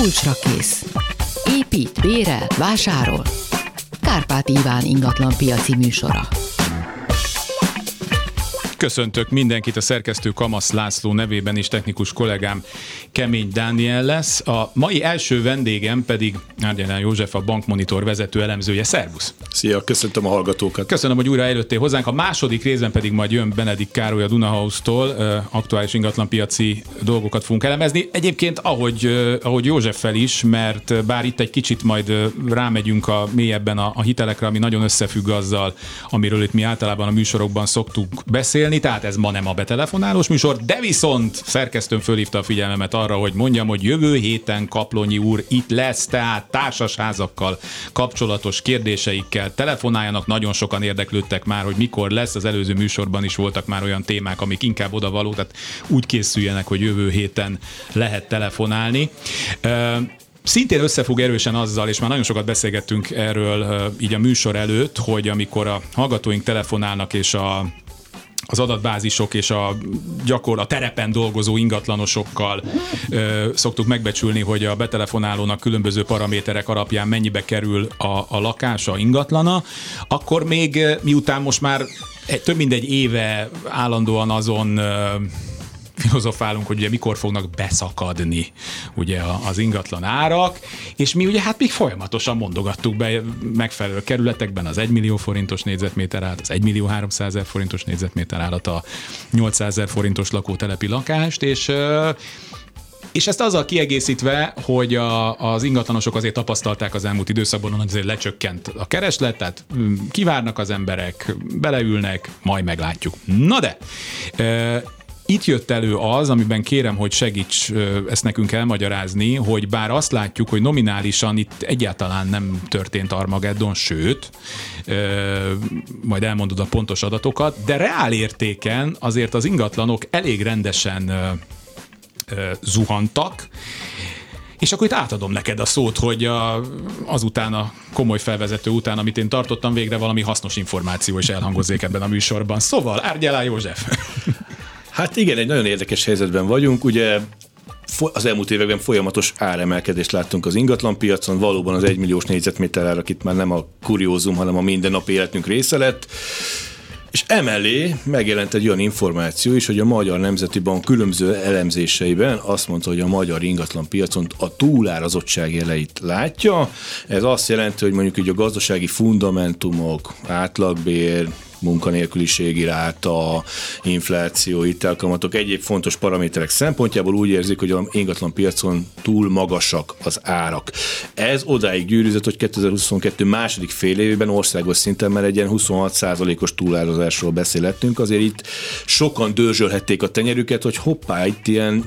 Kulcsrakész. Épít, bérel, vásárol. Kárpáti Iván ingatlan piaci műsora. Köszöntök mindenkit, a szerkesztő Kamasz László nevében is technikus kollégám Kemény Dániel lesz. A mai első vendégem pedig Argyelán József, a Bankmonitor vezető elemzője. Szervusz! Szia, köszöntöm a hallgatókat! Köszönöm, hogy újra eljöttél hozzánk. A második részben pedig majd jön Benedikt Károly a Duna House-tól. Aktuális ingatlanpiaci dolgokat fogunk elemezni. Egyébként ahogy Józseffel is, mert bár itt egy kicsit majd rámegyünk a mélyebben a hitelekre, ami nagyon összefügg azzal, amiről itt mi általában a műsorokban szoktuk beszélni. Tehát ez ma nem a betelefonálós műsor, de viszont szerkesztőm fölhívta a figyelmemet arra, hogy mondjam, hogy jövő héten Kaplonyi úr itt lesz, tehát társasházakkal kapcsolatos kérdéseikkel telefonáljanak. Nagyon sokan érdeklődtek már, hogy mikor lesz, az előző műsorban is voltak már olyan témák, amik inkább odavaló, tehát úgy készüljenek, hogy jövő héten lehet telefonálni. Szintén összefog erősen azzal, és már nagyon sokat beszélgettünk erről így a műsor előtt, hogy amikor a hallgatóink telefonálnak és az adatbázisok és a terepen dolgozó ingatlanosokkal szoktuk megbecsülni, hogy a betelefonálónak különböző paraméterek alapján mennyibe kerül a lakása, ingatlana, akkor még miután most már több mint egy éve állandóan azon filozofálunk, hogy ugye mikor fognak beszakadni ugye az ingatlan árak, és mi ugye hát még folyamatosan mondogattuk be megfelelő kerületekben az 1 millió forintos négyzetméter állat, az 1 millió 300 000 forintos négyzetméter állat, a 800 000 forintos lakótelepi lakást, és ezt azzal kiegészítve, hogy az ingatlanosok azért tapasztalták az elmúlt időszakban, azért lecsökkent a kereslet, tehát kivárnak az emberek, beleülnek, majd meglátjuk. Na de... Itt jött elő az, amiben kérem, hogy segíts ezt nekünk elmagyarázni, hogy bár azt látjuk, hogy nominálisan itt egyáltalán nem történt Armageddon, sőt, majd elmondod a pontos adatokat, de reál értéken azért az ingatlanok elég rendesen zuhantak, és akkor itt átadom neked a szót, hogy azután a komoly felvezető után, amit én tartottam, végre valami hasznos információ is elhangozzék ebben a műsorban. Szóval, Argyelán József! Hát igen, egy nagyon érdekes helyzetben vagyunk, ugye az elmúlt években folyamatos áremelkedést láttunk az ingatlanpiacon, valóban az 1 milliós négyzetméter árak itt már nem a kuriózum, hanem a mindennapi életünk része lett, és emellé megjelent egy olyan információ is, hogy a Magyar Nemzeti Bank különböző elemzéseiben azt mondta, hogy a magyar ingatlanpiacon a túlárazottság jeleit látja, ez azt jelenti, hogy mondjuk így a gazdasági fundamentumok, átlagbér, munkanélküliségi ráta, infláció, hitelkamatok, egyéb fontos paraméterek szempontjából úgy érzik, hogy az ingatlan piacon túl magasak az árak. Ez odáig gyűrűzött, hogy 2022 második fél évében országos szinten már egy ilyen 26%-os túlárazásról beszélhetünk, azért itt sokan dörzsölhették a tenyerüket, hogy hoppá, itt ilyen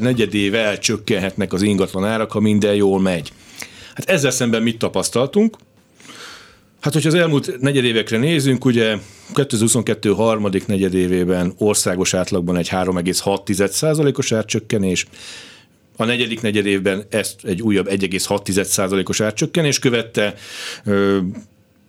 negyedével csökkenhetnek az ingatlan árak, ha minden jól megy. Hát ezzel szemben mit tapasztaltunk? Hát, hogyha az elmúlt negyedévekre nézünk, ugye 2022 harmadik negyedévében országos átlagban egy 3,6%-os árcsökkenés, a negyedik negyedévben ezt egy újabb 1,6%-os árcsökkenés követte.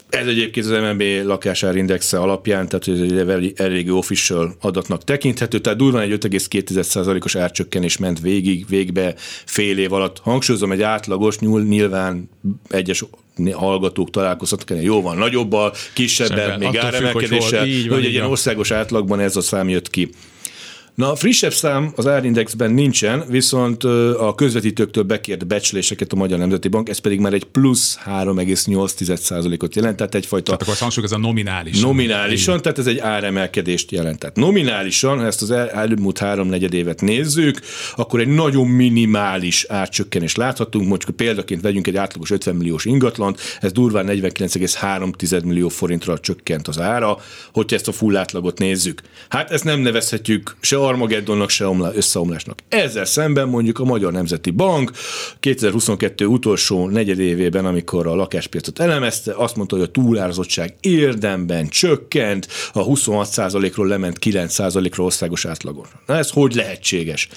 Ez egyébként az MNB lakásárindexe alapján, tehát egy elég official adatnak tekinthető, tehát durván egy 5,2%-os árcsökkenés ment végbe fél év alatt. Hangsúlyozom, egy átlagos, nyilván egyes hallgatók találkozhatnak, jó van nagyobbal, kisebbel, még áremelkedéssel, hogy egy ilyen országos átlagban ez a szám jött ki. Na, frissebb szám az árindexben nincsen, viszont a közvetítőktől bekért becsléseket a Magyar Nemzeti Bank, ez pedig már egy plusz 3,8%-ot jelent, tehát egyfajta... Tehát akkor hangsúly, ez a nominálisan. Nominálisan, tehát ez egy áremelkedést jelent. Tehát nominálisan, ha ezt az elmúlt háromnegyed évet nézzük, akkor egy nagyon minimális árcsökkenést láthatunk, mondjuk példaként vegyünk egy átlagos 50 milliós ingatlant, ez durván 49,3 millió forintra csökkent az ára, hogyha ezt a full átlagot nézzük. Hát ezt nem nevezhetjük se Armageddonnak, se összeomlásnak. Ezzel szemben mondjuk a Magyar Nemzeti Bank 2022 utolsó negyedévében, amikor a lakáspiacot elemezte, azt mondta, hogy a túlárazottság érdemben csökkent, a 26%-ról lement 9%-ra országos átlagon. Na ez hogy lehetséges?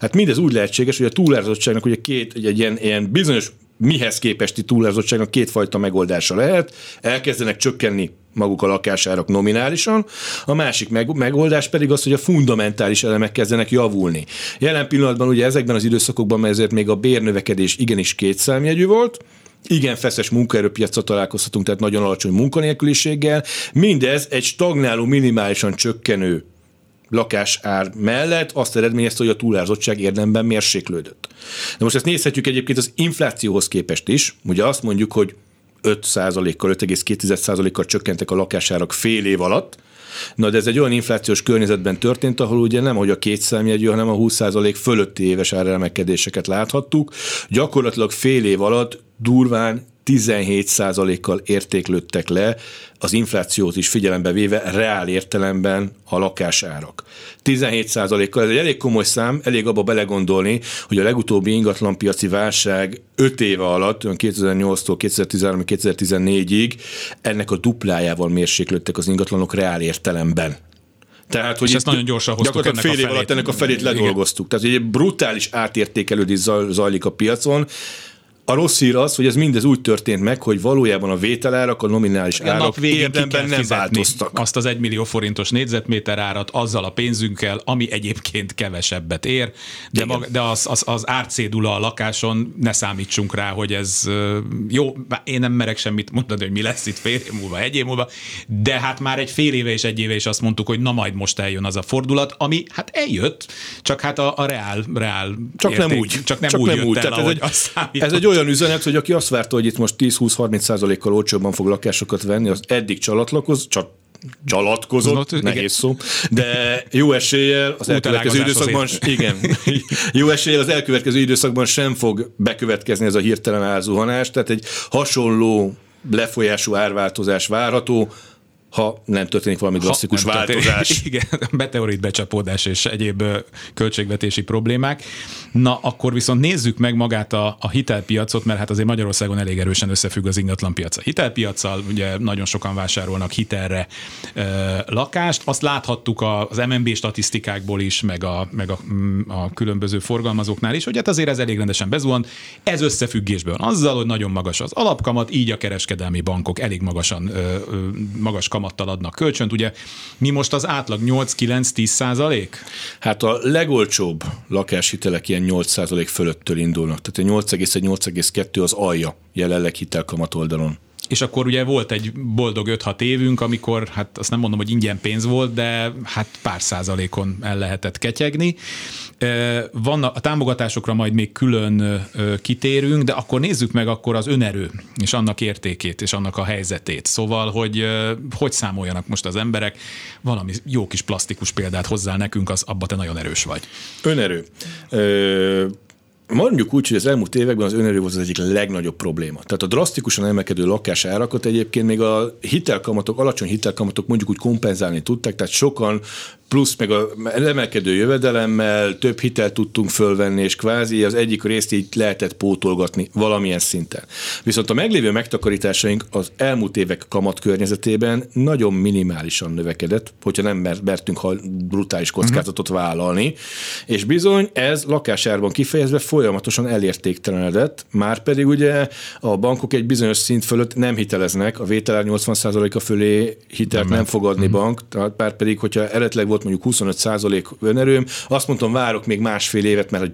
Hát mindez úgy lehetséges, hogy a túlárazottságnak ugye egy ilyen bizonyos mihez képesti túlázottságnak kétfajta megoldása lehet. Elkezdenek csökkenni maguk a lakásárak nominálisan, a másik megoldás pedig az, hogy a fundamentális elemek kezdenek javulni. Jelen pillanatban ugye ezekben az időszakokban, mert ezért még a bérnövekedés igenis kétszámjegyű volt, igen feszes munkaerőpiacra találkozhatunk, tehát nagyon alacsony munkanélküliséggel, mindez egy stagnáló, minimálisan csökkenő lakásár mellett azt eredményezte, hogy a túlázottság érdemben mérséklődött. De most ezt nézhetjük egyébként az inflációhoz képest is. Ugye azt mondjuk, hogy 5%-kal, 5,2%-kal csökkentek a lakásárak fél év alatt. Na, de ez egy olyan inflációs környezetben történt, ahol ugye nem, hogy a kétszámjegyű, hanem a 20% fölötti éves áremelkedéseket láthattuk. Gyakorlatilag fél év alatt durván 17%-kal értéklődtek le, az inflációt is figyelembe véve reál értelemben a lakásárak. 17%-kal, ez egy elég komoly szám, elég abba belegondolni, hogy a legutóbbi ingatlanpiaci válság 5 éve alatt, 2008-tól 2013-2014-ig ennek a duplájával mérséklődtek az ingatlanok reál értelemben. Tehát, hogy ezt nagyon gyorsan hoztuk, gyakorlatilag fél év alatt ennek a felét ledolgoztuk. Igen. Tehát egy brutális átértékelődés zajlik a piacon. A rossz hír az, hogy ez mindez úgy történt meg, hogy valójában a vételárak, a nominális árak érdemben nem változtak. Azt az 1 millió forintos négyzetméter árat azzal a pénzünkkel, ami egyébként kevesebbet ér, de az árcédula a lakáson, ne számítsunk rá, hogy ez jó, én nem merek semmit mondani, hogy mi lesz itt fél év múlva, egy év múlva, de hát már egy fél éve és egy éve is azt mondtuk, hogy na majd most eljön az a fordulat, ami hát eljött, csak hát a reál csak nem úgy. Csak nem úgy jött el, ahogy azt számított. Olyan üzenet, hogy aki azt várta, hogy itt most 10-20-30%-kal olcsóbban fog lakásokat venni, az eddig csalatkozott, nehéz szó, de jó eséllyel az elkövetkező időszakban, sem fog bekövetkezni ez a hirtelen árzuhanás, tehát egy hasonló lefolyású árváltozás várható, ha nem történik valami drasztikus változás. Igen, meteorit becsapódás és egyéb költségvetési problémák. Na, akkor viszont nézzük meg magát a hitelpiacot, mert hát azért Magyarországon elég erősen összefügg az ingatlanpiac a hitelpiaccal, ugye nagyon sokan vásárolnak hitelre lakást. Azt láthattuk az MNB statisztikákból is, meg a különböző forgalmazóknál is, hogy hát azért ez elég rendesen bezuhant. Ez összefüggésben azzal, hogy nagyon magas az alapkamat, így a kereskedelmi bankok elég magas kamattal adnak kölcsönt. Ugye mi most az átlag 8-9-10%? Hát a legolcsóbb lakáshitelek ilyen 8% fölöttől indulnak. Tehát a 8,1-8,2 az alja jelenleg hitelkamat oldalon. És akkor ugye volt egy boldog 5-6 évünk, amikor, hát azt nem mondom, hogy ingyen pénz volt, de hát pár százalékon el lehetett ketyegni. A támogatásokra majd még külön kitérünk, de akkor nézzük meg akkor az önerő, és annak értékét, és annak a helyzetét. Szóval, hogy számoljanak most az emberek, valami jó kis plastikus példát hozzá nekünk, az abban te nagyon erős vagy. Önerő. Mondjuk úgy, hogy az elmúlt években az önerő volt az egyik legnagyobb probléma. Tehát a drasztikusan emelkedő lakásárakat egyébként még a hitelkamatok, alacsony hitelkamatok mondjuk úgy kompenzálni tudták, tehát sokan plusz meg a emelkedő jövedelemmel több hitelt tudtunk fölvenni, és kvázi az egyik részt így lehetett pótolgatni valamilyen szinten. Viszont a meglévő megtakarításaink az elmúlt évek kamat környezetében nagyon minimálisan növekedett, hogyha nem mertünk brutális kockázatot vállalni, és bizony ez lakásárban kifejezve folyamatosan elértéktelenedett, már pedig ugye a bankok egy bizonyos szint fölött nem hiteleznek, a vételár 80%-a fölé hitelt nem fog adni bank, tehát pedig, hogyha eredetleg volt mondjuk 25% önerőm, azt mondtam, várok még másfél évet, mert ha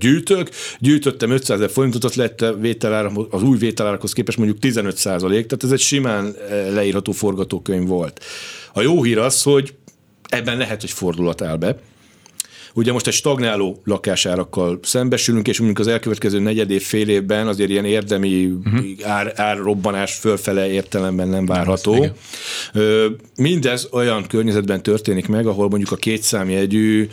gyűjtöttem 500 000 forintot, az lett a vételár, az új vételárakhoz képest mondjuk 15%, tehát ez egy simán leírható forgatókönyv volt. A jó hír az, hogy ebben lehet, hogy fordulat áll be. Ugye most egy stagnáló lakásárakkal szembesülünk, és mondjuk az elkövetkező negyed év, fél évben azért ilyen érdemi árrobbanás fölfele értelemben nem várható. Mindez olyan környezetben történik meg, ahol mondjuk a kétszámjegyű,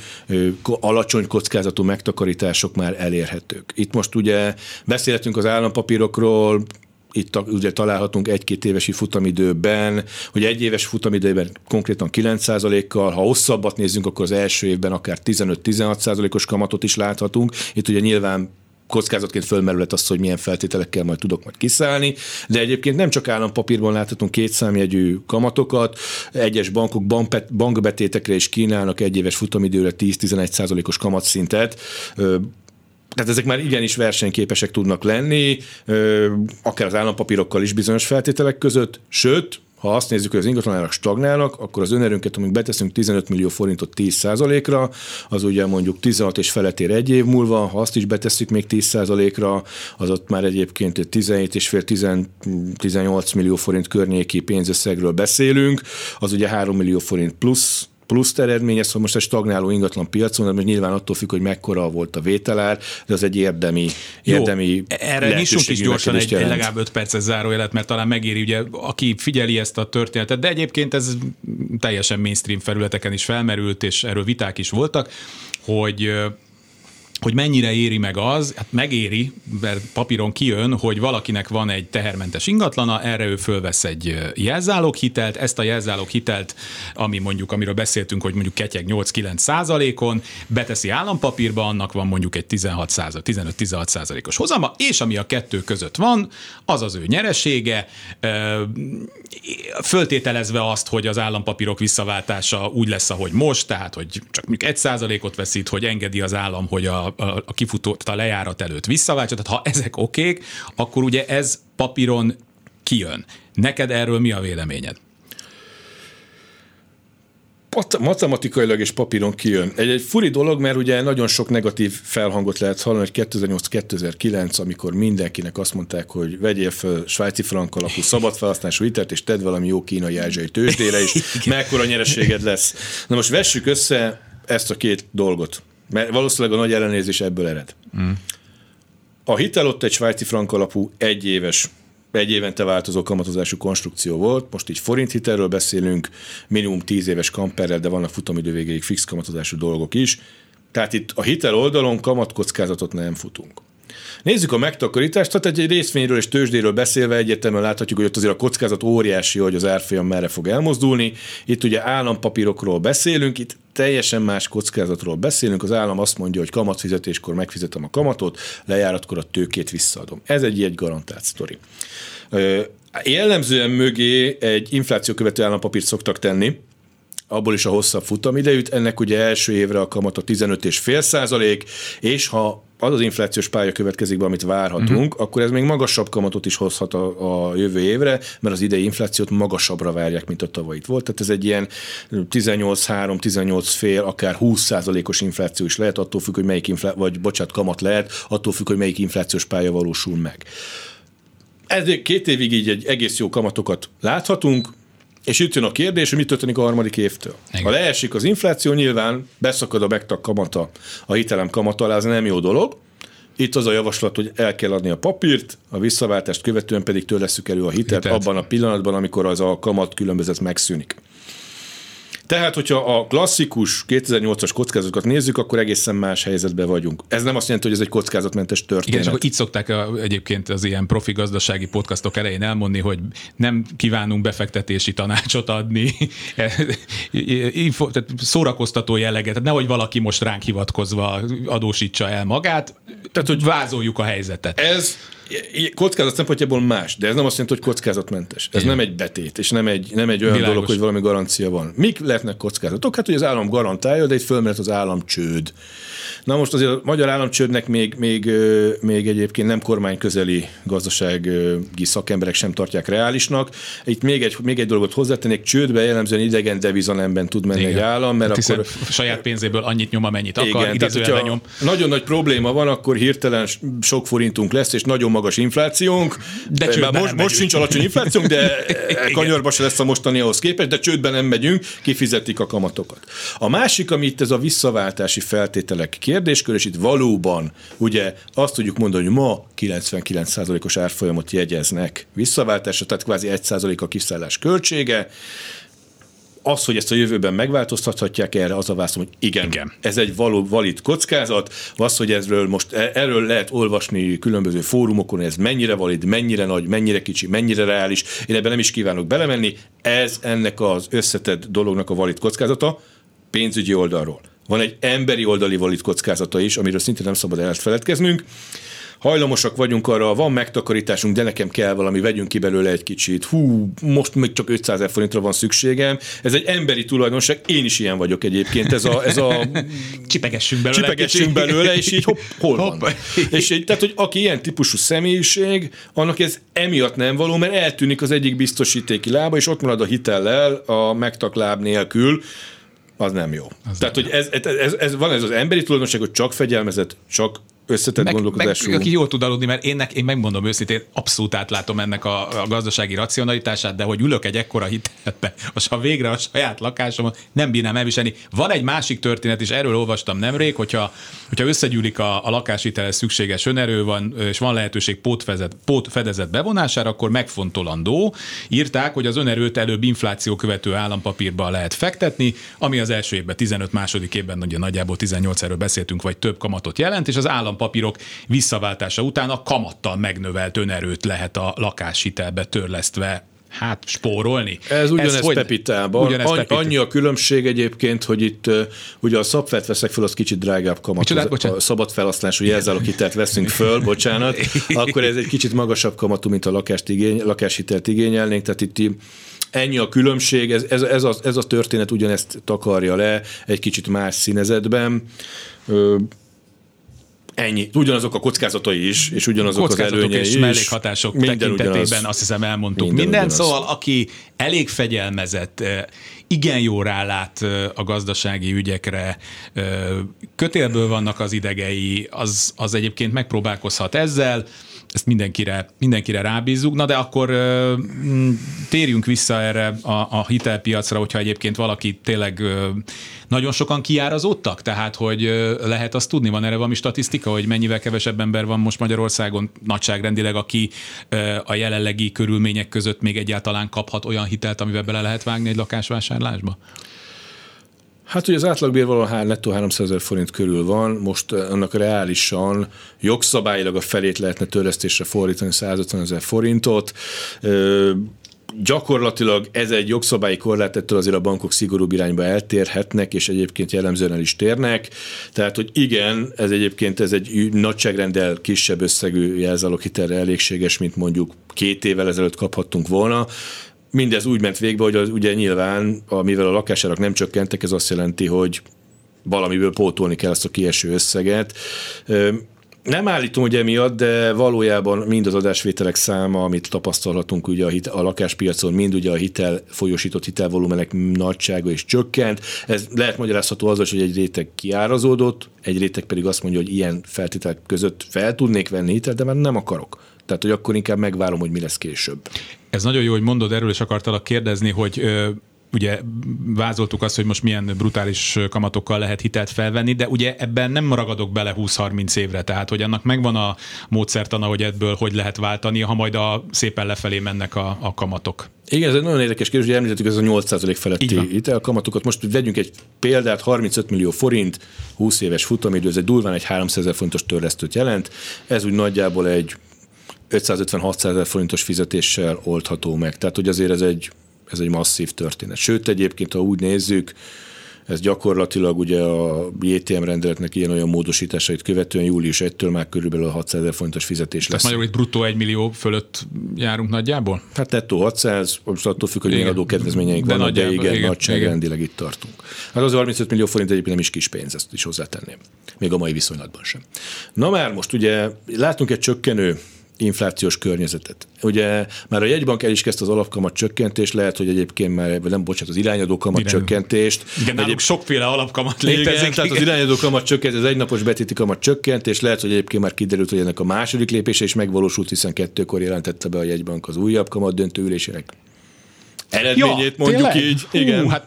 alacsony kockázatú megtakarítások már elérhetők. Itt most ugye beszélhetünk az állampapírokról, itt ugye találhatunk egy-két éves futamidőben, hogy egy éves futamidőben konkrétan 9%-kal, ha hosszabbat nézzünk, akkor az első évben akár 15-16%-os kamatot is láthatunk. Itt ugye nyilván kockázatként fölmerülhet az, hogy milyen feltételekkel majd tudok majd kiszállni, de egyébként nem csak állampapírban láthatunk kétszámjegyű kamatokat, egyes bankok bankbetétekre is kínálnak egy éves futamidőre 10-11%-os kamatszintet. Tehát ezek már igenis versenyképesek tudnak lenni, akár az állampapírokkal is bizonyos feltételek között, sőt, ha azt nézzük, hogy az ingatlanárak stagnálnak, akkor az önerőnket, amíg beteszünk 15 millió forintot 10%-ra, az ugye mondjuk 16 és felett ér egy év múlva, ha azt is betesszük még 10%-ra, az ott már egyébként 17,5-18 millió forint környéki pénzösszegről beszélünk, az ugye 3 millió forint plusz eredmény, ez most egy stagnáló ingatlan piacon, de nyilván attól függ, hogy mekkora volt a vételár, de az egy érdemi erre nyissunk is gyorsan egy legalább 5 perces zárójelet, mert talán megéri, ugye, aki figyeli ezt a történetet, de egyébként ez teljesen mainstream felületeken is felmerült, és erről viták is voltak, hogy mennyire éri meg az, hát megéri, mert papíron kijön, hogy valakinek van egy tehermentes ingatlana, erre ő fölvesz egy jelzáloghitelt, ezt a jelzáloghitelt, amiről beszéltünk, hogy mondjuk ketyeg 8-9%-on, beteszi állampapírba, annak van mondjuk egy 15-16%-os hozama, és ami a kettő között van, az az ő nyeresége, föltételezve azt, hogy az állampapírok visszaváltása úgy lesz, ahogy most, tehát, hogy csak mondjuk 1%-ot veszít, hogy engedi az állam, hogy a kifutó, tehát a lejárat előtt visszaváltsa, tehát ha ezek okék, akkor ugye ez papíron kijön. Neked erről mi a véleményed? Matematikailag és papíron kijön. Egy furi dolog, mert ugye nagyon sok negatív felhangot lehet hallani, hogy 2008-2009, amikor mindenkinek azt mondták, hogy vegyél föl svájci frank alapú szabadfelhasználású hitelt, és tedd valami jó kínai ázsiai tőzsdére is, mekkora nyereséged lesz. Na most vessük össze ezt a két dolgot. Mert valószínűleg a nagy ellenérzés ebből ered. Mm. A hitel ott egy svájci frank alapú egy évente változó kamatozású konstrukció volt, most így forint hitelről beszélünk, minimum 10 éves kamperrel, de vannak futamidő végéig fix kamatozású dolgok is. Tehát itt a hitel oldalon kamatkockázatot nem futunk. Nézzük a megtakarítást, tehát egy részvényről és tőzsdéről beszélve egyértelműen láthatjuk, hogy ott azért a kockázat óriási, hogy az árfolyam merre fog elmozdulni. Itt ugye állampapírokról beszélünk, itt teljesen más kockázatról beszélünk, az állam azt mondja, hogy kamatfizetéskor megfizetem a kamatot, lejáratkor a tőkét visszaadom. Ez egy ilyen garantált sztori. Jellemzően mögé egy infláció követő állampapírt szoktak tenni, abból is a hosszabb futamidejűt, ennek ugye első évre a kamata 15,5%, és ha az az inflációs pálya következik be, amit várhatunk, akkor ez még magasabb kamatot is hozhat a jövő évre, mert az idei inflációt magasabbra várják, mint a tavalyit volt. Tehát ez egy ilyen 18,3, 18,5, akár 20%-os infláció is lehet, attól függ, hogy kamat lehet, attól függ, hogy melyik inflációs pálya valósul meg. Ez 2 évig így egy egész jó kamatokat láthatunk, és itt jön a kérdés, hogy mi történik a harmadik évtől. Igen. Ha leesik az infláció, nyilván beszakad a megtag kamata, a hitelem kamata alá, ez nem jó dolog. Itt az a javaslat, hogy el kell adni a papírt, a visszaváltást követően pedig törlesszük elő a hitelt abban a pillanatban, amikor az a kamat különbözet megszűnik. Tehát, hogyha a klasszikus 2008-as kockázatokat nézzük, akkor egészen más helyzetben vagyunk. Ez nem azt jelenti, hogy ez egy kockázatmentes történet. Igen, és akkor itt szokták egyébként az ilyen profi gazdasági podcastok elején elmondni, hogy nem kívánunk befektetési tanácsot adni, tehát szórakoztató jelleget, tehát nehogy valaki most ránk hivatkozva adósítsa el magát, tehát hogy vázoljuk a helyzetet. Ez kockázat szempontjából más, de ez nem azt jelenti, hogy kockázatmentes. Ez nem egy betét, és nem egy olyan világos dolog, hogy valami garancia van. Mik lehetnek kockázatok? Hát, hogy az állam garantálja, de itt fölmerült az államcsőd. Na most azért a magyar államcsődnek még egyébként nem kormányközeli gazdasági szakemberek sem tartják reálisnak. Itt még egy dolgot hozzátennék, csődbe jellemzően idegen devizanemben tud menni egy állam, mert akkor saját pénzéből annyit nyom, amennyit akar, idézőjelben nyom. Nagyon nagy probléma van, akkor hirtelen sok forintunk lesz, és nagyon magas inflációnk, de most sincs alacsony inflációnk, de kanyarba se lesz a mostanihoz képest, de csődben nem megyünk, kifizetik a kamatokat. A másik, ami itt ez a visszaváltási feltételek kérdéskör, és itt valóban ugye azt tudjuk mondani, hogy ma 99%-os árfolyamot jegyeznek visszaváltásra, tehát kvázi 1% a kiszállás költsége. Az, hogy ezt a jövőben megváltoztathatják, erre az a válaszom, hogy igen. Ez egy valid kockázat, az, hogy erről lehet olvasni különböző fórumokon, ez mennyire valid, mennyire nagy, mennyire kicsi, mennyire reális, én ebben nem is kívánok belemenni, ez ennek az összetett dolognak a valid kockázata pénzügyi oldalról. Van egy emberi oldali valid kockázata is, amiről szintén nem szabad elfeledkeznünk, hajlamosak vagyunk arra, van megtakarításunk, de nekem kell valami, vegyünk ki belőle egy kicsit. Hú, most még csak 500 forintra van szükségem. Ez egy emberi tulajdonság, én is ilyen vagyok egyébként. Ez a Csipegessünk belőle, és így hol van. És így, tehát, hogy aki ilyen típusú személyiség, annak ez emiatt nem való, mert eltűnik az egyik biztosítéki lába, és ott marad a hitellel, a megtakláb nélkül, az nem jó. Az tehát, nem hogy ez van ez az emberi tulajdonság, hogy csak fegyelmezett, csak összetett gondolkodású. Aki jól tud aludni, mert én megmondom őszintén, abszolút átlátom ennek a gazdasági racionalitását, de hogy ülök egy ekkora hitelbe, és ha végre a saját lakásom, nem bírnám elviselni. Van egy másik történet is, erről olvastam nemrég, hogyha összegyűlik a lakáshitele szükséges önerő van, és van lehetőség pótfedezet bevonására, akkor megfontolandó. Írták, hogy az önerőt előbb infláció követő állampapírba lehet fektetni, ami az első évben 15, második évben ugye nagyjából 18 erről beszéltünk, vagy több kamatot jelent, és az állampapírok visszaváltása után a kamattal megnövelt önerőt lehet a lakáshitelbe törlesztve spórolni. Ez ugyanez Pepitában. Annyi a különbség egyébként, hogy itt ugye a szabfelt veszek föl, az kicsit drágább kamat. A szabad felhasználású jelzálóghitelt veszünk föl, bocsánat, akkor ez egy kicsit magasabb kamatú, mint a lakáshitelt igényelnénk, tehát itt ennyi a különbség, ez a történet ugyanezt takarja le egy kicsit más színezetben. Ennyi. Ugyanazok a kockázatai is, és ugyanazok az előnyei is. Kockázatok és mellékhatások tekintetében ugyanaz. Azt hiszem elmondtuk minden. Szóval aki elég fegyelmezett, igen jó rálát a gazdasági ügyekre, kötélből vannak az idegei, az egyébként megpróbálkozhat ezzel, ezt mindenkire rábízzuk. Na de akkor térjünk vissza erre a hitelpiacra, hogyha egyébként valaki tényleg nagyon sokan kiárazódtak, tehát hogy lehet azt tudni, van erre valami statisztika, hogy mennyivel kevesebb ember van most Magyarországon nagyságrendileg, aki a jelenlegi körülmények között még egyáltalán kaphat olyan hitelt, amivel bele lehet vágni egy lakásvásárlásba? Hát ugye az átlagbér valahol nettó 300 000 forint körül van, most annak reálisan jogszabályilag a felét lehetne törlesztésre fordítani, 150 000 forintot. Gyakorlatilag ez egy jogszabályi korlát, ettől azért a bankok szigorúbb irányba eltérhetnek, és egyébként jellemzően el is térnek. Tehát, hogy igen, ez egyébként ez egy nagyságrendel kisebb összegű jelzálóghitelre elégséges, mint mondjuk 2 évvel ezelőtt kaphattunk volna. Mindez úgy ment végbe, hogy az, ugye nyilván, mivel a lakásárak nem csökkentek, ez azt jelenti, hogy valamiből pótolni kell ezt a kieső összeget. Nem állítom, hogy emiatt, de valójában mind az adásvételek száma, amit tapasztalhatunk ugye a lakáspiacon, mind ugye a hitel, folyósított hitelvolumenek nagysága is csökkent. Ez lehet magyarázható azzal, hogy egy réteg kiárazódott, egy réteg pedig azt mondja, hogy ilyen feltételek között fel tudnék venni hitelt, de már nem akarok. Tehát, hogy akkor inkább megvárom, hogy mi lesz később. Ez nagyon jó, hogy mondod, erről is akartalak kérdezni, hogy ugye vázoltuk azt, hogy most milyen brutális kamatokkal lehet hitelt felvenni, de ugye ebben nem ragadok bele 20-30 évre, tehát hogy annak megvan a módszertana, hogy ebből hogy lehet váltani, ha majd szépen lefelé mennek a kamatok. Igen, ez egy nagyon érdekes kérdés, hogy említettük ez a 8% feletti hitelkamatokat. Most vegyünk egy példát, 35 millió forint, 20 éves futamidő, ez egy durván egy 300 000 forintos törlesztőt jelent, ez úgy nagyjából egy 550-600 000 forintos fizetéssel oldható meg. Tehát, hogy azért ez egy masszív történet. Sőt, egyébként, ha úgy nézzük, ez gyakorlatilag ugye a JTM rendeletnek ilyen-olyan módosításait követően július 1-től már körülbelül 600 000 forintos fizetés lesz. Tehát magyarul itt bruttó 1 millió fölött járunk nagyjából? Hát nettó 600, attól függ, hogy milyen adókedvezményeink vannak, de igen, nagyságrendileg itt tartunk. Hát az 35 millió forint egyébként nem is kis pénz, ezt is hozzátenném. Még a mai viszonylatban sem. Na már most ugye látunk egy csökkenő inflációs környezetet. Ugye már a jegybank el is kezdte az alapkamat csökkentést, lehet, hogy egyébként már, az irányadó kamat csökkentést. Igen, egyéb... sokféle alapkamat létezik. Tehát az irányadó kamat csökkent, az egynapos betéti kamat csökkentés, lehet, hogy egyébként már kiderült, hogy ennek a második lépése is megvalósult, hiszen 2-kor jelentette be a jegybank az újabb kamat döntő ülésének eredményét, ja, mondjuk tényleg? Így. Igen. Hát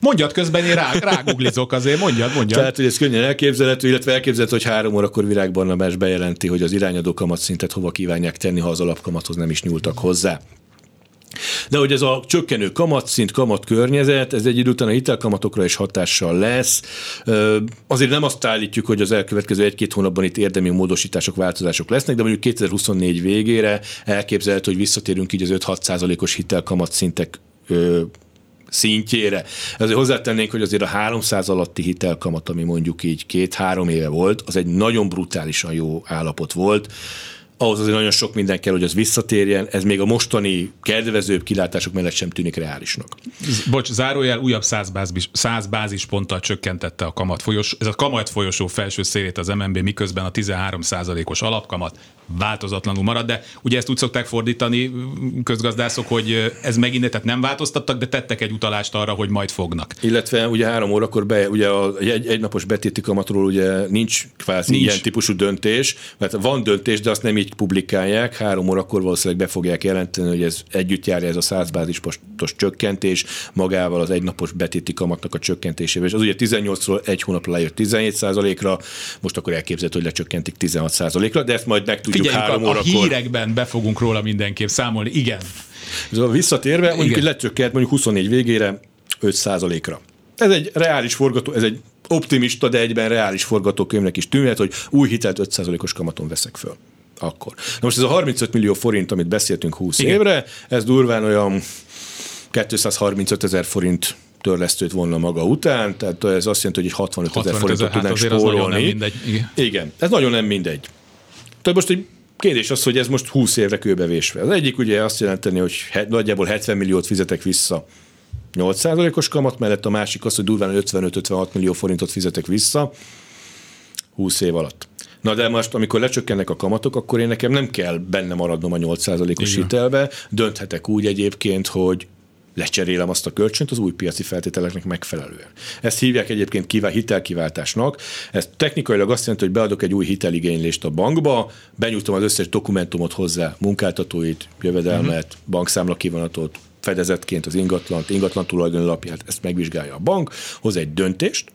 mondjad közben, én ráguglizok azért, mondjad. Tehát, hogy ez könnyen elképzelhető, illetve elképzelhető, hogy 3 órakor Virág Barnabás bejelenti, hogy az irányadó kamatszintet hova kívánják tenni, ha az alapkamathoz nem is nyúltak hozzá. De hogy ez a csökkenő kamatszint, kamatkörnyezet, ez egy idő után a hitelkamatokra is hatással lesz. Azért nem azt állítjuk, hogy az elkövetkező 1-2 hónapban itt érdemi módosítások, változások lesznek, de mondjuk 2024 végére elképzelhető, hogy visszatérünk így az 5-6 %-os hitelkamatszintek szintjére. Azért hozzátennénk, hogy azért a 3% alatti hitelkamat, ami mondjuk így 2-3 éve volt, az egy nagyon brutálisan jó állapot volt. Ahhoz azért nagyon sok minden kell, hogy az visszatérjen, ez még a mostani kedvezőbb kilátások mellett sem tűnik reálisnak. Bocs, zárójel, újabb 100 bázisponttal csökkentette a kamatfolyosó, ez a kamatfolyosó felső szélét az MNB, miközben a 13%-os alapkamat változatlanul marad, de ugye ezt úgy szokták fordítani közgazdászok, hogy ez megint, tehát nem változtattak, de tettek egy utalást arra, hogy majd fognak. Illetve ugye 3 órakor ugye egynapos betéti kamatról ugye nincs kvázi ilyen típusú döntés, mert van döntés, de azt nem így publikálják, 3 órakor valószínűleg be fogják jelenteni, hogy ez együtt járja ez a 100 bázispontos csökkentés magával az egynapos betéti kamatnak a csökkentésével. És az ugye 18-ról egy hónapra lejött 17%-ra, most akkor elképzelhető, hogy lecsökkentik 16%-ra, de ezt majd megtudjuk 3 órakor. A hírekben be fogunk róla mindenképp számolni, igen. Visszatérve, igen. Mondjuk, hogy lecsökkent mondjuk 24 végére 5%-ra. Ez egy reális forgató, ez egy optimista, de egyben reális forgatókönyvnek is tűnhet, hogy új hitelt 5%-os kamaton veszek föl. Akkor. Na most ez a 35 millió forint, amit beszéltünk 20 igen. évre, ez durván olyan 235 000 forint törlesztőt vonna maga után, tehát ez azt jelenti, hogy egy 65 000 forintot hát tudnánk spórolni. Igen, ez nagyon nem mindegy. Tehát most egy kérdés az, hogy ez most 20 évre kőbevésve. Az egyik ugye azt jelenteni, hogy nagyjából 70 milliót fizetek vissza 8%-os kamat mellett, a másik az, hogy durván 55-56 millió forintot fizetek vissza 20 év alatt. Na de most, amikor lecsökkennek a kamatok, akkor én nekem nem kell benne maradnom a 8%-os hitelbe, dönthetek úgy egyébként, hogy lecserélem azt a kölcsönt az új piaci feltételeknek megfelelően. Ezt hívják egyébként hitelkiváltásnak. Ez technikailag azt jelenti, hogy beadok egy új hiteligénylést a bankba, benyújtom az összes dokumentumot hozzá, munkáltatóit, jövedelmet, bankszámlakivonatot, fedezetként az ingatlan tulajdon lapját, ezt megvizsgálja a bank, hoz egy döntést,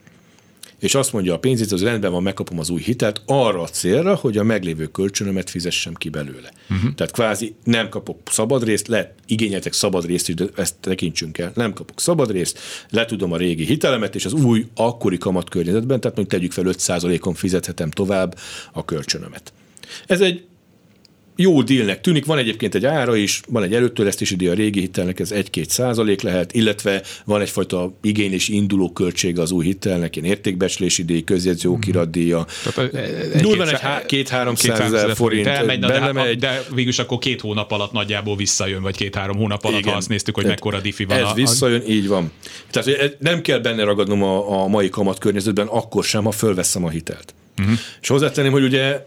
és azt mondja a pénzét, az rendben van, megkapom az új hitelt arra a célra, hogy a meglévő kölcsönömet fizessem ki belőle. Tehát kvázi nem kapok szabad részt, lehet igényeltek szabad részt is, de ezt tekintsünk el, nem kapok szabad részt, letudom a régi hitelemet, és az új akkori kamatkörnyezetben, tehát mondjuk tegyük fel 5%-on fizethetem tovább a kölcsönömet. Ez egy jó dealnek tűnik, van egyébként egy ára is, van egy előttörlesztési díj a régi hitelnek, ez 1-2% lehet, illetve van egyfajta igénylési induló költsége az új hitelnek, ilyen értékbecslési díj, közjegyző okiratdíja. Durván egy 2-300 000 forint benne megy. De végülis akkor 2 hónap alatt nagyjából visszajön, vagy 2-3 hónap alatt, igen, ha azt néztük, hogy mekkora diffi van. Ez visszajön, így van. Tehát nem kell benne ragadnom a mai kamatkörnyezetben, akkor sem, ha fölveszem a hitelt. És hozzátenném, hogy ugye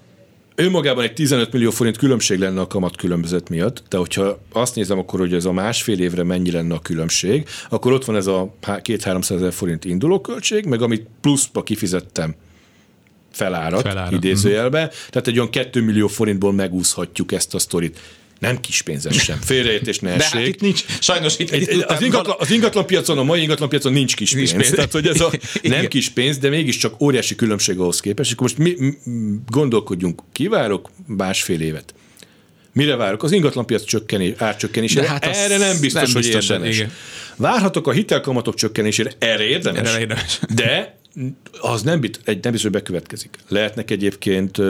önmagában egy 15 millió forint különbség lenne a kamat különbözet miatt, de hogyha azt nézem akkor, hogy ez a másfél évre mennyi lenne a különbség, akkor ott van ez a 2-300 000 forint indulóköltség, meg amit pluszba kifizettem felárat. Idézőjelben, tehát egy olyan 2 millió forintból megúszhatjuk ezt a sztorit. Nem kispénzes sem. Félreértés ne essék. De hát itt nincs. Sajnos itt az ingatlanpiacon, a mai ingatlanpiacon nincs kispénz. Tehát, hogy ez a nem kispénz, de mégiscsak óriási különbség ahhoz képest. És most mi gondolkodjunk, kivárok másfél évet. Mire várok? Az ingatlanpiac árcsökkenésére. Hát erre nem biztos, hogy érdemes. Igen. Várhatok a hitelkamatok csökkenésére. Erre érdemes. De az nem biztos, hogy bekövetkezik. Lehetnek egyébként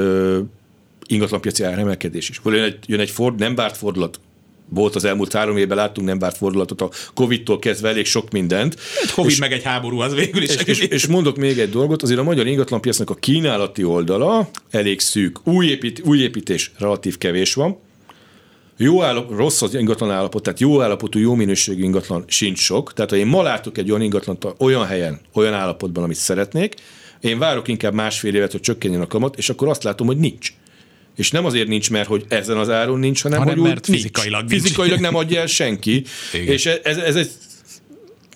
ingatlanpiaci áremelkedés is. Jön egy nem várt fordulat. Volt az elmúlt 3 évben, láttunk nem várt fordulatot a Covid-tól kezdve elég sok mindent. Egy Covid és, meg egy háború, az végül is. És mondok még egy dolgot, azért a magyar ingatlanpiacnak a kínálati oldala elég szűk. Új építés relatív kevés van. Rossz az ingatlan állapot, tehát jó állapotú, jó minőségű ingatlan sincs sok. Tehát ha én ma látok egy olyan ingatlant olyan helyen, olyan állapotban, amit szeretnék, én várok inkább másfél évet, hogy csökkenjen a kamat, és akkor azt látom, hogy nincs. És nem azért nincs, mert hogy ezen az áron nincs, hanem hogy mert fizikailag nincs. Fizikailag nem adja el senki. És ez egy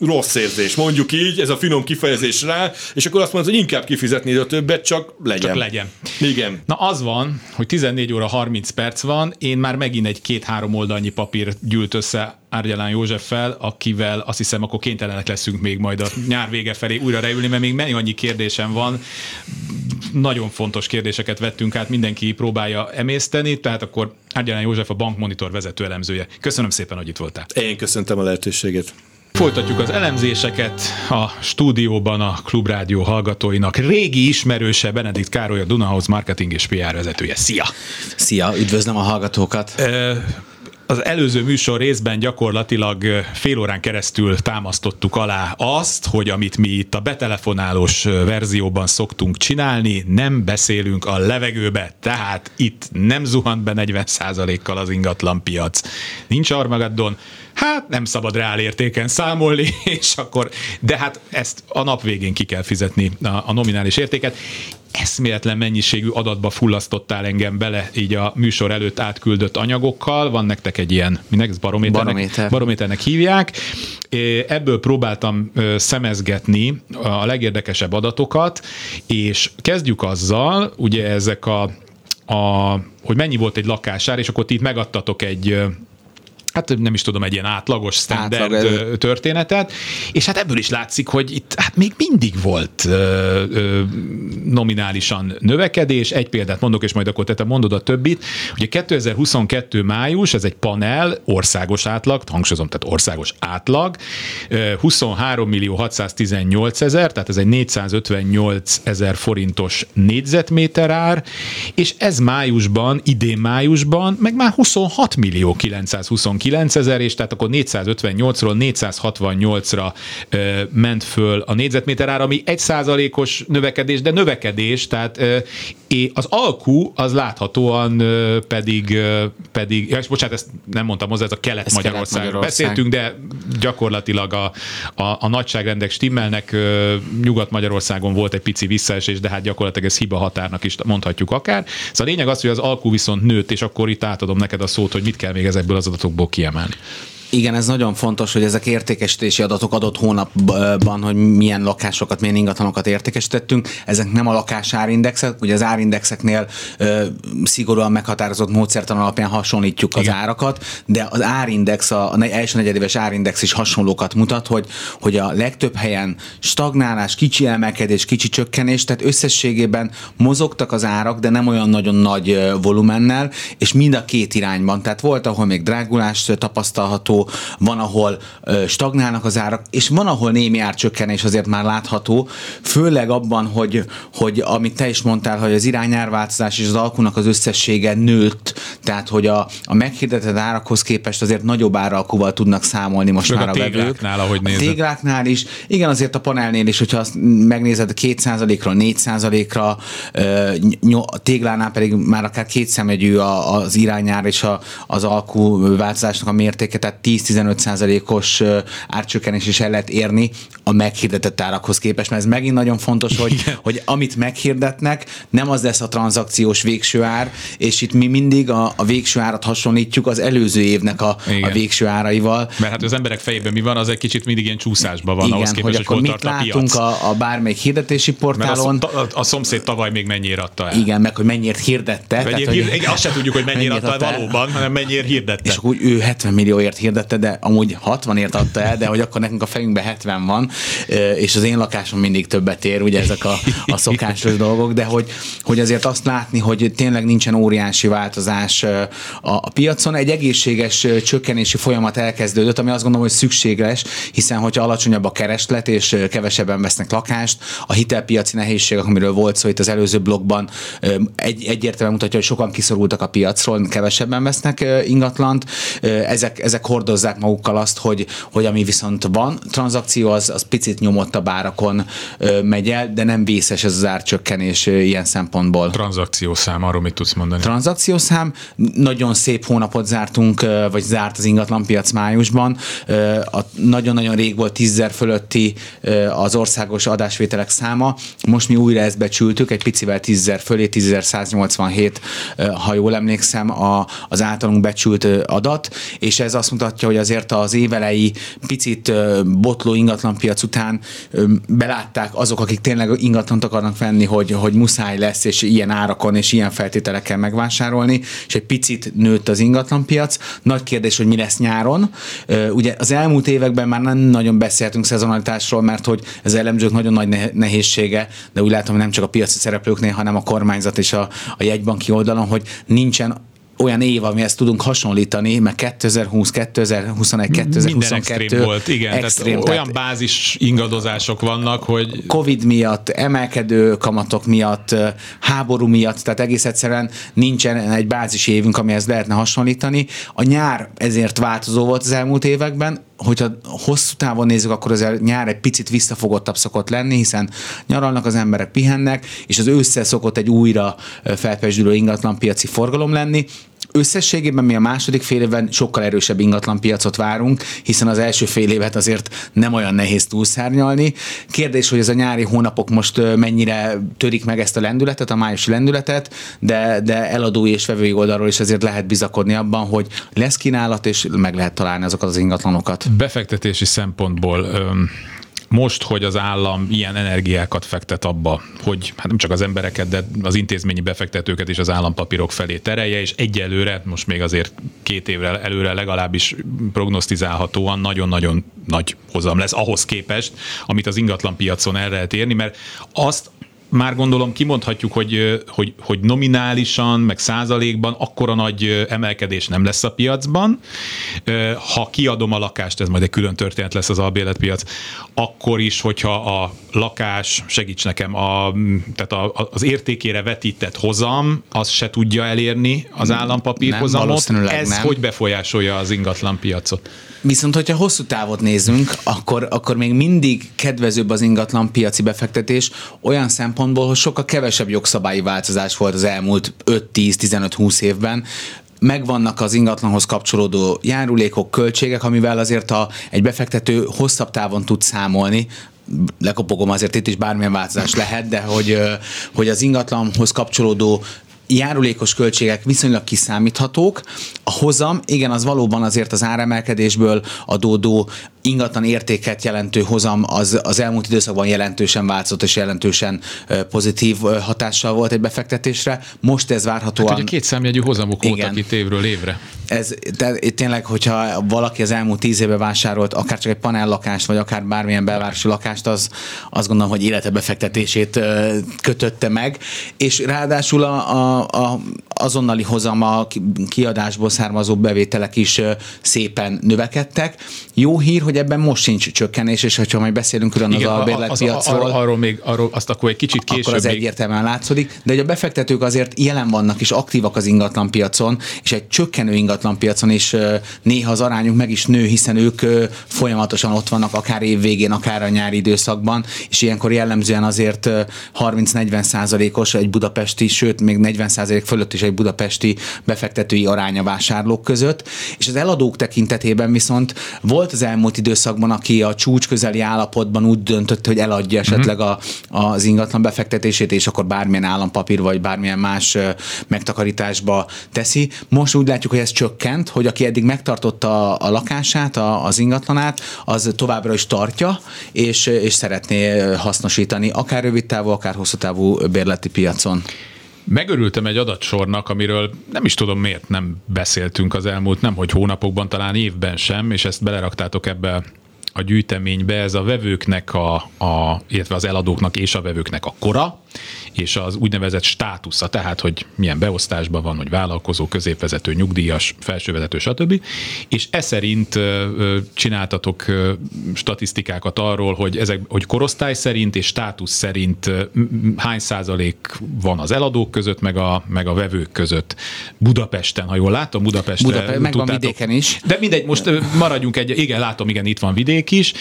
rossz érzés, mondjuk így, ez a finom kifejezés rá, és akkor azt mondod, hogy inkább kifizetnéd a többet, csak legyen. Igen. Na az van, hogy 14:30 van, én már megint egy 2-3 oldalnyi papír gyűlt össze Argyelán Józseffel, akivel azt hiszem, akkor kénytelenek leszünk még majd a nyár vége felé újra reülni, mert még mennyi annyi kérdésem van. Nagyon fontos kérdéseket vettünk át, mindenki próbálja emészteni, tehát akkor Argyelán József, a Bankmonitor vezető elemzője. Köszönöm szépen, hogy itt voltál. Én köszöntöm a lehetőséget. Folytatjuk az elemzéseket a stúdióban a Klubrádió hallgatóinak. Régi ismerőse Benedikt Károly, a Duna House marketing és PR vezetője. Szia! Szia, üdvözlöm a hallgatókat! az előző műsor részben gyakorlatilag fél órán keresztül támasztottuk alá azt, hogy amit mi itt a betelefonálós verzióban szoktunk csinálni, nem beszélünk a levegőbe, tehát itt nem zuhant be 40%-kal az ingatlanpiac. Nincs Armageddon, hát nem szabad reál értéken számolni, és akkor, de hát ezt a nap végén ki kell fizetni a nominális értéket. Eszméletlen mennyiségű adatba fullasztottál engem bele, így a műsor előtt átküldött anyagokkal. Van nektek egy ilyen, minek ez barométernek hívják. Ebből próbáltam szemezgetni a legérdekesebb adatokat, és kezdjük azzal, ugye ezek hogy mennyi volt egy lakásár, és akkor ti itt megadtatok egy, hát nem is tudom, egy ilyen átlagos standard történetet, és hát ebből is látszik, hogy itt hát még mindig volt nominálisan növekedés. Egy példát mondok, és majd akkor te mondod a többit. Ugye 2022 május, ez egy panel, országos átlag, hangsúlyozom, tehát országos átlag, 23.618.000, tehát ez egy 458.000 forintos négyzetméter ár, és ez májusban, idén májusban, meg már 26.929.000, és tehát akkor 458-ról 468-ra ment föl a négyzetméter ára, ami 1%-os növekedés, de növekedés, tehát az alkú az láthatóan és bocsánat, ezt nem mondtam hozzá, ez a Kelet-Magyarországról beszéltünk, de gyakorlatilag a nagyságrendek stimmelnek, Nyugat-Magyarországon volt egy pici visszaesés, de hát gyakorlatilag ez hiba határnak is mondhatjuk akár. Szóval a lényeg az, hogy az alkú viszont nőtt, és akkor itt átadom neked a szót, hogy mit kell még ezekből az adatokból kiemelni. Igen, ez nagyon fontos, hogy ezek értékesítési adatok adott hónapban, hogy milyen lakásokat, milyen ingatlanokat értékesítettünk. Ezek nem a lakásárindexek, ugye az árindexeknél szigorúan meghatározott módszertan alapján hasonlítjuk az igen. árakat, de az árindex, a első negyedéves árindex is hasonlókat mutat, hogy a legtöbb helyen stagnálás, kicsi emelkedés, kicsi csökkenés, tehát összességében mozogtak az árak, de nem olyan nagyon nagy volumennel, és mind a két irányban. Tehát volt, ahol még drágulás tapasztalható, van, ahol stagnálnak az árak, és van, ahol némi árcsökkenés azért már látható, főleg abban, hogy amit te is mondtál, hogy az irányárváltozás és az alkúnak az összessége nőtt, tehát hogy a meghirdetett árakhoz képest azért nagyobb áralkúval tudnak számolni most már a vevők. A tégláknál is, igen, azért a panelnél is, hogyha azt megnézed 2%-ról 4%-ra, a téglánál pedig már akár kétszemegyű az irányár és az alkú változásnak a mértéke, tehát 10-15%-os árcsökkenés is el lehet érni a meghirdetett árakhoz képest, mert ez megint nagyon fontos, hogy amit meghirdetnek, nem az lesz a tranzakciós végső ár, és itt mi mindig a végső árat hasonlítjuk az előző évnek a végső áraival. Mert hát az emberek fejében mi van, az egy kicsit mindig ilyen csúszásban van, igen, ahhoz képest, hogy hol tart a piac. Mit látunk a bármelyik hirdetési portálon. A szomszéd tavaly még mennyire adta el. Igen, meg hogy mennyire hirdette. Azt se tudjuk, hogy mennyire adta el valóban, hanem mennyire hirdette. És akkor ő 70 millióért hirdette, de amúgy 60-ért adta el, de hogy akkor nekünk a fejünkben 70 van, és az én lakásom mindig többet ér, ugye ezek a szokásos dolgok, de hogy azért azt látni, hogy tényleg nincsen óriási változás a piacon. Egy egészséges csökkenési folyamat elkezdődött, ami azt gondolom, hogy szükséges, hiszen hogyha alacsonyabb a kereslet, és kevesebben vesznek lakást, a hitelpiaci nehézségek, amiről volt szó itt az előző blogban, egyértelműen mutatja, hogy sokan kiszorultak a piacról, kevesebben vesznek ingatlant. Ezek hordozzák magukkal azt, hogy ami viszont van tranzakció, az picit nyomottabb árakon megy el, de nem vészes ez az árcsökkenés ilyen szempontból. Tranzakciószám, arról mit tudsz mondani? Tranzakciószám, nagyon szép hónapot zártunk, vagy zárt az ingatlanpiac májusban. Nagyon-nagyon rég volt 10.000 fölötti az országos adásvételek száma. Most mi újra ezt becsültük, egy picivel 10.000 fölé, 10.187, ha jól emlékszem, az általunk becsült adat, és ez azt mutatja, hogy azért az évelei picit botló ingatlanpiac után belátták azok, akik tényleg ingatlant akarnak venni, hogy muszáj lesz, és ilyen árakon és ilyen feltételekkel megvásárolni, és egy picit nőtt az ingatlanpiac. Nagy kérdés, hogy mi lesz nyáron. Ugye az elmúlt években már nem nagyon beszéltünk szezonalitásról, mert hogy ez elemzők nagyon nagy nehézsége, de úgy látom, hogy nem csak a piaci szereplőknél, hanem a kormányzat és a jegybanki oldalon, hogy nincsen olyan év, amihez tudunk hasonlítani, mert 2020, 2021, 2022 extrém volt, igen, extrém, tehát olyan bázis ingadozások vannak, hogy Covid miatt, emelkedő kamatok miatt, háború miatt, tehát egész egyszerűen nincsen egy bázis évünk, amihez lehetne hasonlítani. A nyár ezért változó volt az elmúlt években, hogyha hosszú távon nézzük, akkor az nyár egy picit visszafogottabb szokott lenni, hiszen nyaralnak az emberek, pihennek, és az ősszel szokott egy újra felpezsdülő ingatlanpiaci forgalom lenni. Összességében mi a második fél évben sokkal erősebb ingatlanpiacot várunk, hiszen az első fél évet azért nem olyan nehéz túlszárnyalni. Kérdés, hogy ez a nyári hónapok most mennyire törik meg ezt a lendületet, a májusi lendületet, de eladói és vevői oldalról is azért lehet bizakodni abban, hogy lesz kínálat, és meg lehet találni azokat az ingatlanokat. Befektetési szempontból most, hogy az állam ilyen energiákat fektet abba, hogy hát nem csak az embereket, de az intézményi befektetőket is az állampapírok felé terelje, és egyelőre, most még azért 2 évre előre legalábbis prognosztizálhatóan nagyon-nagyon nagy hozam lesz ahhoz képest, amit az ingatlanpiacon el lehet érni, mert azt már gondolom kimondhatjuk, hogy nominálisan, meg százalékban akkora nagy emelkedés nem lesz a piacban. Ha kiadom a lakást, ez majd egy külön történet lesz az albérletpiac, akkor is, hogyha a lakás, segíts nekem, az értékére vetített hozam, az se tudja elérni az állampapírhozamot. Ez hogy befolyásolja az ingatlanpiacot? Viszont, hogyha hosszú távot nézünk, akkor még mindig kedvezőbb az ingatlanpiaci befektetés olyan szempontból, hogy sokkal kevesebb jogszabályi változás volt az elmúlt 5-10-15-20 évben. Megvannak az ingatlanhoz kapcsolódó járulékok, költségek, amivel azért egy befektető hosszabb távon tud számolni. Lekopogom, azért itt is bármilyen változás lehet, de hogy az ingatlanhoz kapcsolódó járulékos költségek viszonylag kiszámíthatók. A hozam, igen, az valóban azért az áremelkedésből adódó ingatlan értéket jelentő hozam az elmúlt időszakban jelentősen változott és jelentősen pozitív hatással volt egy befektetésre. Most ez várhatóan... Hát ugye 2 számjegyű hozamok voltak itt évről évre. Ez tényleg, hogyha valaki az elmúlt 10 évben vásárolt akár csak egy panellakást, vagy akár bármilyen belvárosi lakást, az azt gondolom, hogy élete befektetését kötötte meg, és ráadásul azonnali hozam, a kiadásból származó bevételek is szépen növekedtek. Jó hír, hogy ebben most sincs csökkenés, és ha majd beszélünk külön az albérletpiacról. Arról azt akkor egy kicsit később. Akkor az egyértelműen látszódik, de hogy a befektetők azért jelen vannak és aktívak az ingatlanpiacon, és egy csökkenő ingatlanpiacon is néha az arányuk meg is nő, hiszen ők folyamatosan ott vannak, akár évvégén, akár a nyári időszakban, és ilyenkor jellemzően azért 30-40%-os egy budapesti, sőt még 40% fölött is egy budapesti befektetői aránya vásárlók között, és az eladók tekintetében viszont volt az elmúlt időszakban, aki a csúcs közeli állapotban úgy döntött, hogy eladja esetleg az ingatlan befektetését, és akkor bármilyen állampapír vagy bármilyen más megtakarításba teszi. Most úgy látjuk, hogy ez csökkent, hogy aki eddig megtartotta a lakását, az ingatlanát, az továbbra is tartja, és szeretné hasznosítani akár rövid távú, akár hosszú távú bérleti piacon. Megörültem egy adatsornak, amiről nem is tudom miért nem beszéltünk az elmúlt, nemhogy hónapokban, talán évben sem, és ezt beleraktátok ebbe a gyűjteménybe, ez a vevőknek, illetve az eladóknak és a vevőknek a kora, és az úgynevezett státusza, tehát hogy milyen beosztásban van, hogy vállalkozó, középvezető, nyugdíjas, felsővezető, stb. És eszerint csináltatok statisztikákat arról, hogy hogy korosztály szerint és státusz szerint hány százalék van az eladók között, meg a vevők között. Budapesten, ha jól látom, Budapesten meg van vidéken is. De mindegy, most maradjunk igen, látom, igen, itt van vidék is.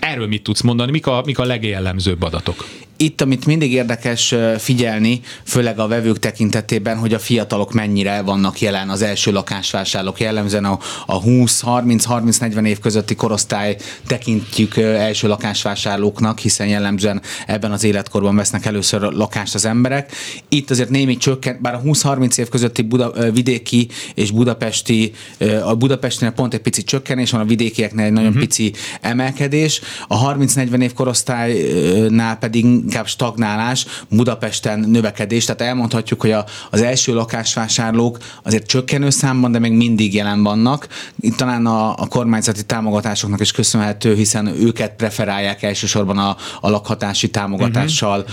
Erről mit tudsz mondani? Mik a legjellemzőbb adatok? Itt, amit mindig érdekes figyelni, főleg a vevők tekintetében, hogy a fiatalok mennyire vannak jelen, az első lakásvásárlók, jellemzően a 20-30-40 év közötti korosztály tekintjük első lakásvásárlóknak, hiszen jellemzően ebben az életkorban vesznek először lakást az emberek. Itt azért némi csökkent, bár a 20-30 év közötti vidéki és budapesti, a budapestinél pont egy pici csökkenés van, a vidékieknél egy nagyon pici emelkedés, a 30-40 év korosztálynál pedig inkább stagnálás, Budapesten növekedés, tehát elmondhatjuk, hogy az első lakásvásárlók azért csökkenő számban, de még mindig jelen vannak. Itt talán a kormányzati támogatásoknak is köszönhető, hiszen őket preferálják elsősorban a lakhatási támogatással,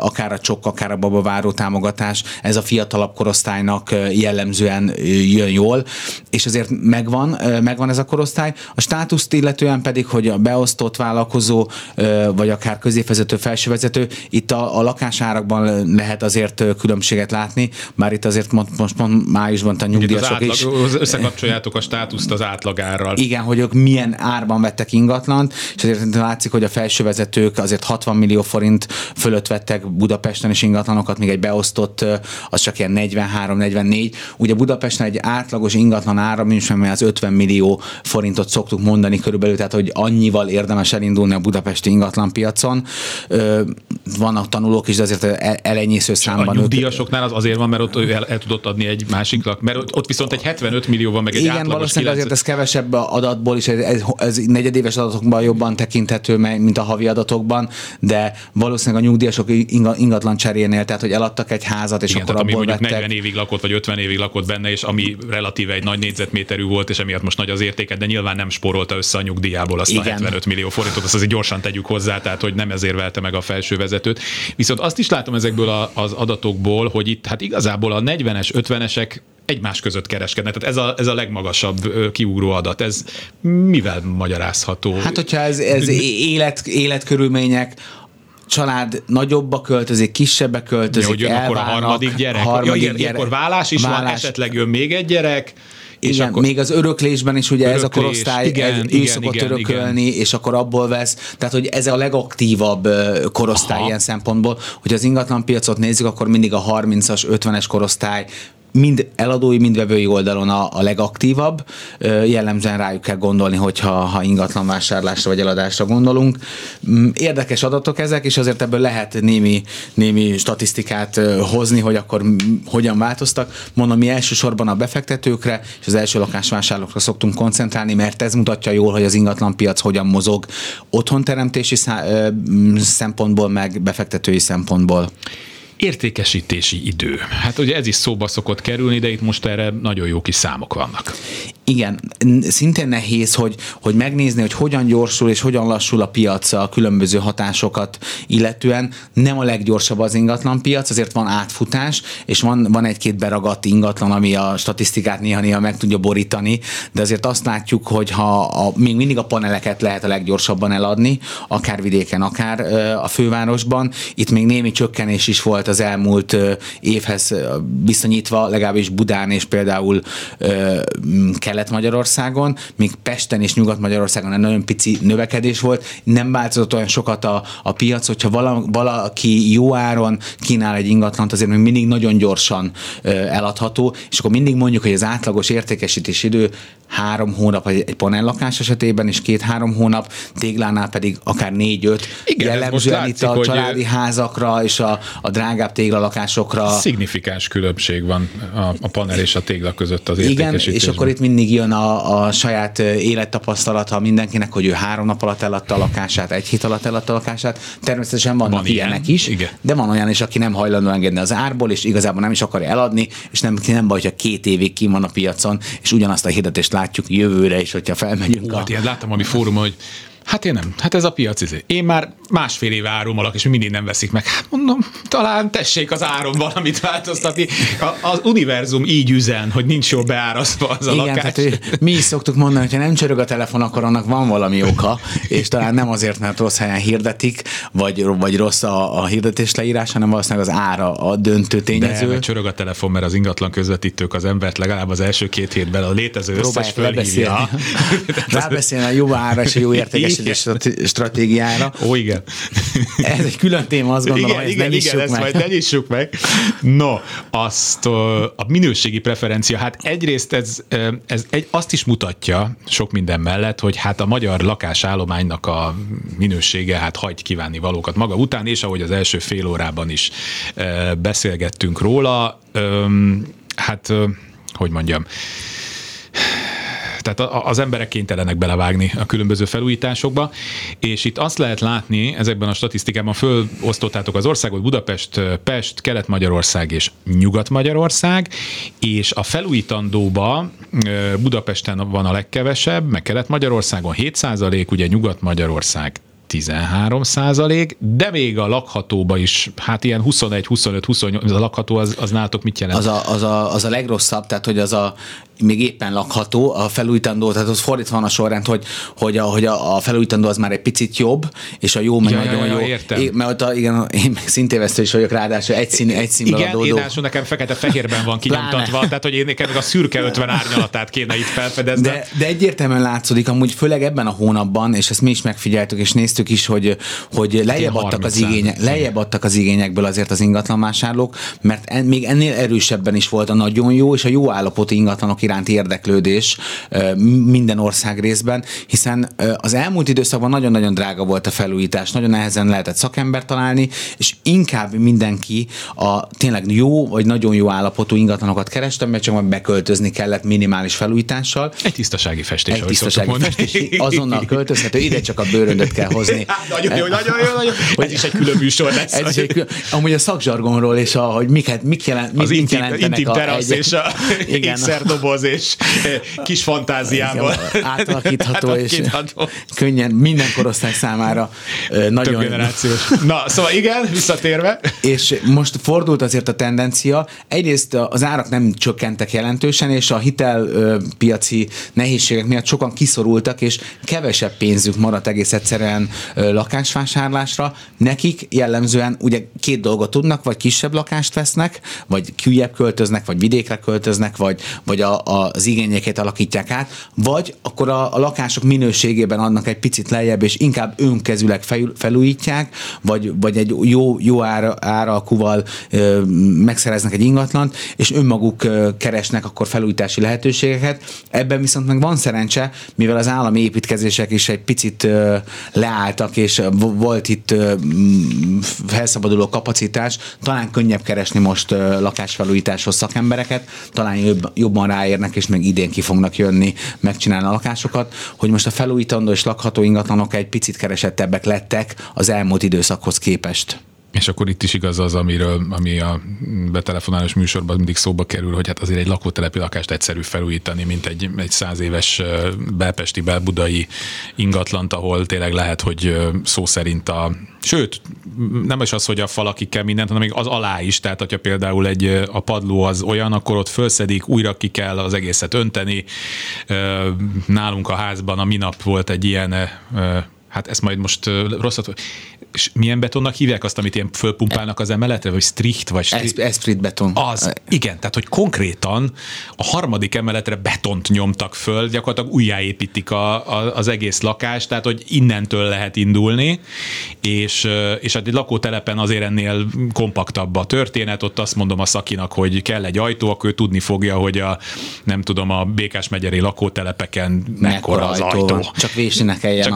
akár a csokk, akár a babaváró támogatás. Ez a fiatalabb korosztálynak jellemzően jön jól, és azért megvan ez a korosztály. A státuszt illetően pedig, hogy a beosztott vállalkozó, vagy akár középvezető, felsővezető, itt a lakásárakban lehet azért különbséget látni, bár itt azért most májusban a nyugdíjasok is. Összekapcsoljátok a státuszt az átlagárral. Igen, hogy ők milyen árban vettek ingatlant, és azért látszik, hogy a felsővezetők azért 60 millió forint fölött vettek Budapesten is ingatlanokat, még egy beosztott, az csak ilyen 43-44. Ugye Budapesten egy átlagos ingatlan ára, minimum az 50 millió forintot szoktuk mondani körülbelül, tehát hogy annyival érdemes elindulni a budapesti ingatlanpiacon. Vannak tanulók is, de azért elenyésző számban. A nyugdíjasoknál az azért van, mert ott el tudott adni egy másiknak, mert ott viszont egy 75 millió van, meg egy átlagos. Igen, valószínűleg 9... azért ez kevesebb adatból is, ez negyedéves adatokban jobban tekinthető, mint a havi adatokban, de valószínűleg a nyugdíjasok ingatlan cserénél, tehát hogy eladtak egy házat, és igen, akkor abból vettek. 40 évig lakott, vagy 50 évig lakott benne, és ami relatíve egy nagy négyzetméterű volt, és emiatt most nagy az értéke, de nyilván nem spórolta össze a nyugdíjából azt a 75 millió forintot, azt azért gyorsan tegyük hozzá, tehát hogy nem ezért velte meg a felsővezetőt. Viszont azt is látom ezekből az adatokból, hogy itt hát igazából a 40-es, 50-esek egymás között kereskednek. Tehát ez a legmagasabb kiugró adat. Ez mivel magyarázható? Hát, hogyha ez életkörülmények, család nagyobbba költözik, kisebbe költözik, elválnak. Akkor a harmadik gyerek. Ilyenkor vállás is van, esetleg jön még egy gyerek. És igen, akkor még az öröklésben is ugye ez a korosztály ő szokott örökölni, és akkor abból vesz. Tehát, hogy ez a legaktívabb korosztály ilyen szempontból, hogy az ingatlanpiacot nézzük, akkor mindig a 30-as, 50-es korosztály mind eladói, mind vevői oldalon a legaktívabb. Jellemzően rájuk kell gondolni, hogyha ingatlan vásárlásra vagy eladásra gondolunk. Érdekes adatok ezek, és azért ebből lehet némi statisztikát hozni, hogy akkor hogyan változtak. Mondom, mi elsősorban a befektetőkre és az első lakásvásárlókra szoktunk koncentrálni, mert ez mutatja jól, hogy az ingatlanpiac hogyan mozog otthonteremtési szempontból, meg befektetői szempontból. Értékesítési idő. Hát ugye ez is szóba szokott kerülni, de itt most erre nagyon jó kis számok vannak. Igen, szintén nehéz, hogy megnézni, hogy hogyan gyorsul és hogyan lassul a piac a különböző hatásokat illetően. Nem a leggyorsabb az ingatlan piac, azért van átfutás, és van egy-két beragadt ingatlan, ami a statisztikát néha meg tudja borítani, de azért azt látjuk, hogy még mindig a paneleket lehet a leggyorsabban eladni, akár vidéken, akár a fővárosban. Itt még némi csökkenés is volt az elmúlt évhez viszonyítva, legalábbis Budán és például Kelet-Magyarországon, még Pesten és Nyugat-Magyarországon egy nagyon pici növekedés volt, nem változott olyan sokat a piac, hogyha valaki jó áron kínál egy ingatlant, azért még mindig nagyon gyorsan eladható, és akkor mindig mondjuk, hogy az átlagos értékesítési idő 3 hónap egy panellakás esetében, és 2-3 hónap, téglánál pedig akár 4-5, jellemzően itt a családi házakra és a drágább téglalakásokra. Szignifikáns különbség van a panel és a tégla között az értékesítésben. Igen, és akkor itt mindig jön a saját élettapasztalata mindenkinek, hogy ő 3 nap alatt eladta a lakását, 1 hét alatt eladta a lakását. Természetesen vannak ilyenek is, igen. De van olyan is, aki nem hajlandó engedni az árból, és igazából nem is akar eladni, és nem baj, hogyha 2 évig ki van a piacon, és ugyanazt a hirdetést látjuk jövőre is, hogyha felmegyünk. Hát ilyen láttam, ami fórumon, hogy hát én nem. Hát ez a piac. Én már másfél éve árulok, és mindig nem veszik meg. Hát mondom, talán tessék az áron valamit változtatni. Az univerzum így üzen, hogy nincs jól beárasztva az a lakás. Igen, tehát mi is szoktuk mondani, hogyha nem csörög a telefon, akkor annak van valami oka, és talán nem azért, mert rossz helyen hirdetik, vagy rossz a hirdetés leírás, hanem valószínűleg az ára a döntő tényező. De csörög a telefon, mert az ingatlan közvetítők az embert legalább az első 2 hétben a létező összes fölhívja. Rábeszélni a jó ára és a jó értékes stratégiára. Ó, igen. Ez egy külön téma, azt gondolom, igen, hogy ezt nyissuk meg. No, azt a minőségi preferencia, hát egyrészt ez azt is mutatja sok minden mellett, hogy hát a magyar lakásállománynak a minősége hát hagy kívánni valókat maga után, és ahogy az első fél órában is beszélgettünk róla, hogy mondjam, Tehát az emberek kénytelenek belevágni a különböző felújításokba, és itt azt lehet látni, ezekben a statisztikában fölosztottátok az országot, Budapest, Pest, Kelet-Magyarország és Nyugat-Magyarország, és a felújítandóba Budapesten van a legkevesebb, meg Kelet-Magyarországon 7%, ugye Nyugat-Magyarország 13%, de még a lakhatóba is, hát ilyen 21-25-28, az a lakható, az nálatok mit jelent? Az a legrosszabb, tehát hogy az a még éppen lakható, a felújítandó, tehát az fordítva van a sorrend, hogy a felújítandó az már egy picit jobb, és a jó meg nagyon jó. Értem. Mert én meg szintévesztő is vagyok, ráadásul egy színben adódó. Igen, ráadásul nekem fekete-fehérben van kinyomtatva, tehát hogy én nekem a szürke 50 árnyalatát kéne itt felfedezni. De egyértelműen látszódik, amúgy főleg ebben a hónapban, és ezt mi is megfigyeltük és néztük is, hogy lejjebb adtak az igényekből azért az ingatlanvásárlók, mert még ennél erősebben is volt a nagyon jó és a jó állapotú ingatlanok iránti érdeklődés minden ország részben, hiszen az elmúlt időszakban nagyon-nagyon drága volt a felújítás, nagyon nehezen lehetett szakembert találni, és inkább mindenki a tényleg jó vagy nagyon jó állapotú ingatlanokat kereste, mert csak majd beköltözni kellett minimális felújítással. Egy tisztasági festés, azonnal költözhető, ide csak a bőröndöt kell hozni. Nagyon jó. Ez is egy külön műsor lesz. Amúgy a szakzsargonról és hogy mit jelent, az mit intim terasz és a ékszerdoboz és kis fantáziával. Átalakítható. És könnyen minden korosztály számára nagyon... Több generációs. Na, szóval igen, visszatérve. És most fordult azért a tendencia. Egyrészt az árak nem csökkentek jelentősen, és a hitelpiaci nehézségek miatt sokan kiszorultak, és kevesebb pénzük maradt egész egyszerűen lakásvásárlásra. Nekik jellemzően ugye két dolgot tudnak, vagy kisebb lakást vesznek, vagy küljebb költöznek, vagy vidékre költöznek, vagy az igényeket alakítják át, vagy akkor a lakások minőségében adnak egy picit lejjebb, és inkább önkezüleg felújítják, vagy egy jó árakúval megszereznek egy ingatlant, és önmaguk keresnek akkor felújítási lehetőségeket. Ebben viszont meg van szerencse, mivel az állami építkezések is egy picit leálltak, és volt itt felszabaduló kapacitás, talán könnyebb keresni most lakásfelújításhoz szakembereket, talán jobban ráérnek, és még idén ki fognak jönni megcsinálni a lakásokat, hogy most a felújítandó és lakható ingatlanok egy picit keresettebbek lettek az elmúlt időszakhoz képest. És akkor itt is igaz az, ami a betelefonálós műsorban mindig szóba kerül, hogy hát azért egy lakótelepi lakást egyszerű felújítani, mint egy 100 éves belpesti, belbudai ingatlant, ahol tényleg lehet, hogy szó szerint sőt, nem is az, hogy a falakig kell mindent, hanem még az alá is, tehát hogyha például a padló az olyan, akkor ott fölszedik, újra ki kell az egészet önteni. Nálunk a házban a minap volt egy ilyen, hát ezt majd most rosszat... És milyen betonnak hívják azt, amit ilyen fölpumpálnak az emeletre, vagy stricht, vagy... Eszprit beton. Az, igen, tehát hogy konkrétan a harmadik emeletre betont nyomtak föl, gyakorlatilag újjáépítik az egész lakást, tehát hogy innentől lehet indulni, és egy lakótelepen azért ennél kompaktabb a történet, ott azt mondom a szakinak, hogy kell egy ajtó, akkor ő tudni fogja, hogy a Békás-megyeri lakótelepeken mekkora az ajtó. Csak vésni kelljen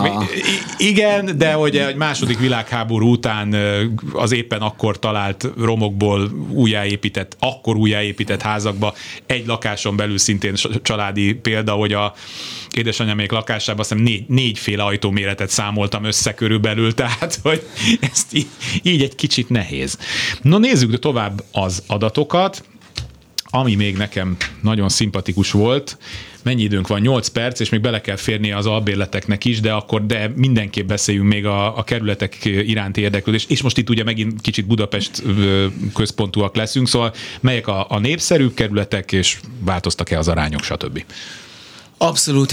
igen, de hogy egy második világháború után az éppen akkor talált romokból újjáépített házakba egy lakáson belül szintén családi példa, hogy a édesanyámék lakásában azt hiszem négyféle ajtóméretet számoltam össze körülbelül, tehát hogy ezt így egy kicsit nehéz. No, nézzük tovább az adatokat, ami még nekem nagyon szimpatikus volt. Mennyi időnk van? 8 perc, és még bele kell férnie az albérleteknek is, de mindenképp beszéljünk még a kerületek iránti érdeklődés. És most itt ugye megint kicsit Budapest központúak leszünk, szóval melyek a népszerűbb kerületek, és változtak-e az arányok, stb.? Abszolút,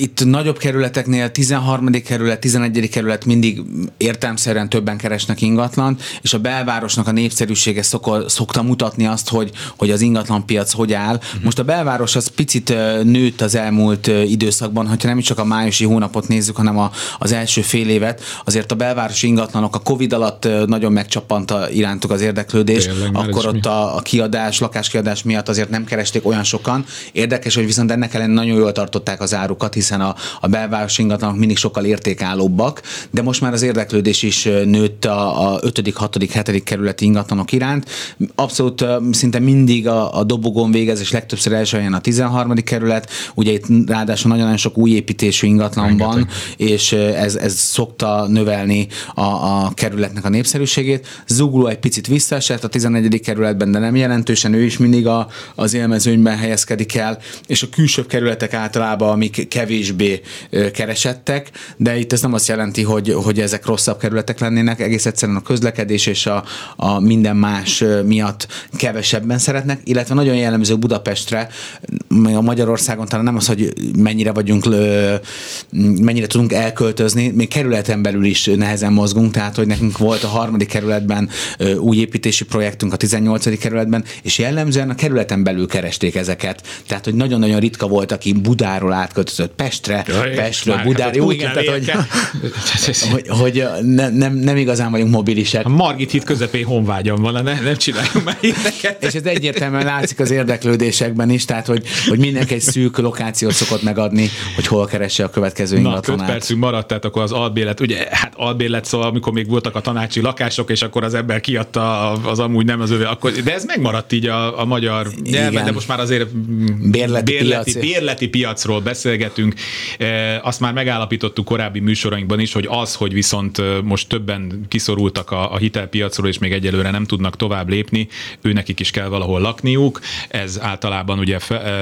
itt nagyobb kerületeknél 13. kerület, 11. kerület mindig értelemszerűen többen keresnek ingatlant, és a belvárosnak a népszerűsége szokta mutatni azt, hogy az ingatlanpiac hogy áll. Most a belváros az picit nőtt az elmúlt időszakban, ha nem is csak a májusi hónapot nézzük, hanem az első fél évet. Azért a belvárosi ingatlanok a Covid alatt nagyon megcsappanta irántuk az érdeklődést, akkor ott a lakáskiadás miatt azért nem keresték olyan sokan. Érdekes, hogy viszont ennek ellen nagyon jól tartották az árukat, hiszen a belváros ingatlanok mindig sokkal értékállóbbak, de most már az érdeklődés is nőtt a 5., 6., 7. kerületi ingatlanok iránt. Abszolút szinte mindig a dobogon végez, és legtöbbször első helyen a 13. kerület. Ugye itt ráadásul nagyon-nagyon sok új építésű ingatlan van, és ez szokta növelni a kerületnek a népszerűségét. Zugló egy picit visszaesett a 14. kerületben, de nem jelentősen, ő is mindig az élmezőnyben helyezkedik el, és a külsőbb kerületek általában, amik kevésbé keresettek, de itt ez nem azt jelenti, hogy ezek rosszabb kerületek lennének, egész egyszerűen a közlekedés és a minden más miatt kevesebben szeretnek, illetve nagyon jellemző Budapestre, a Magyarországon talán nem az, hogy mennyire tudunk elköltözni, még kerületen belül is nehezen mozgunk, tehát hogy nekünk volt a 3. kerületben új építési projektünk, a 18. kerületben, és jellemzően a kerületen belül keresték ezeket. Tehát, hogy nagyon-nagyon ritka volt, aki Budáról átköltözött Pestre, Pestről Budára. Úgy, tehát, hogy nem igazán vagyunk mobilisek. A Margit híd közepén honvágyam van, nem csináljunk már ilyeneket. És ez egyértelműen látszik az érdeklődésekben is, tehát, hogy mindenki egy szűk lokációt szokott megadni, hogy hol keresse a következő ingatlanát. 5 percünk maradt, tehát akkor az albérlet, ugye, hát albérlet, szóval amikor még voltak a tanácsi lakások, és akkor az ember kiadta az amúgy nem az övé, akkor, de ez megmaradt így a magyar nyelven, de most már azért bérleti piacról beszélgetünk. Azt már megállapítottuk korábbi műsorainkban is, hogy az, hogy viszont most többen kiszorultak a hitelpiacról, és még egyelőre nem tudnak tovább lépni, őnekik is kell valahol lakniuk, ez általában ugye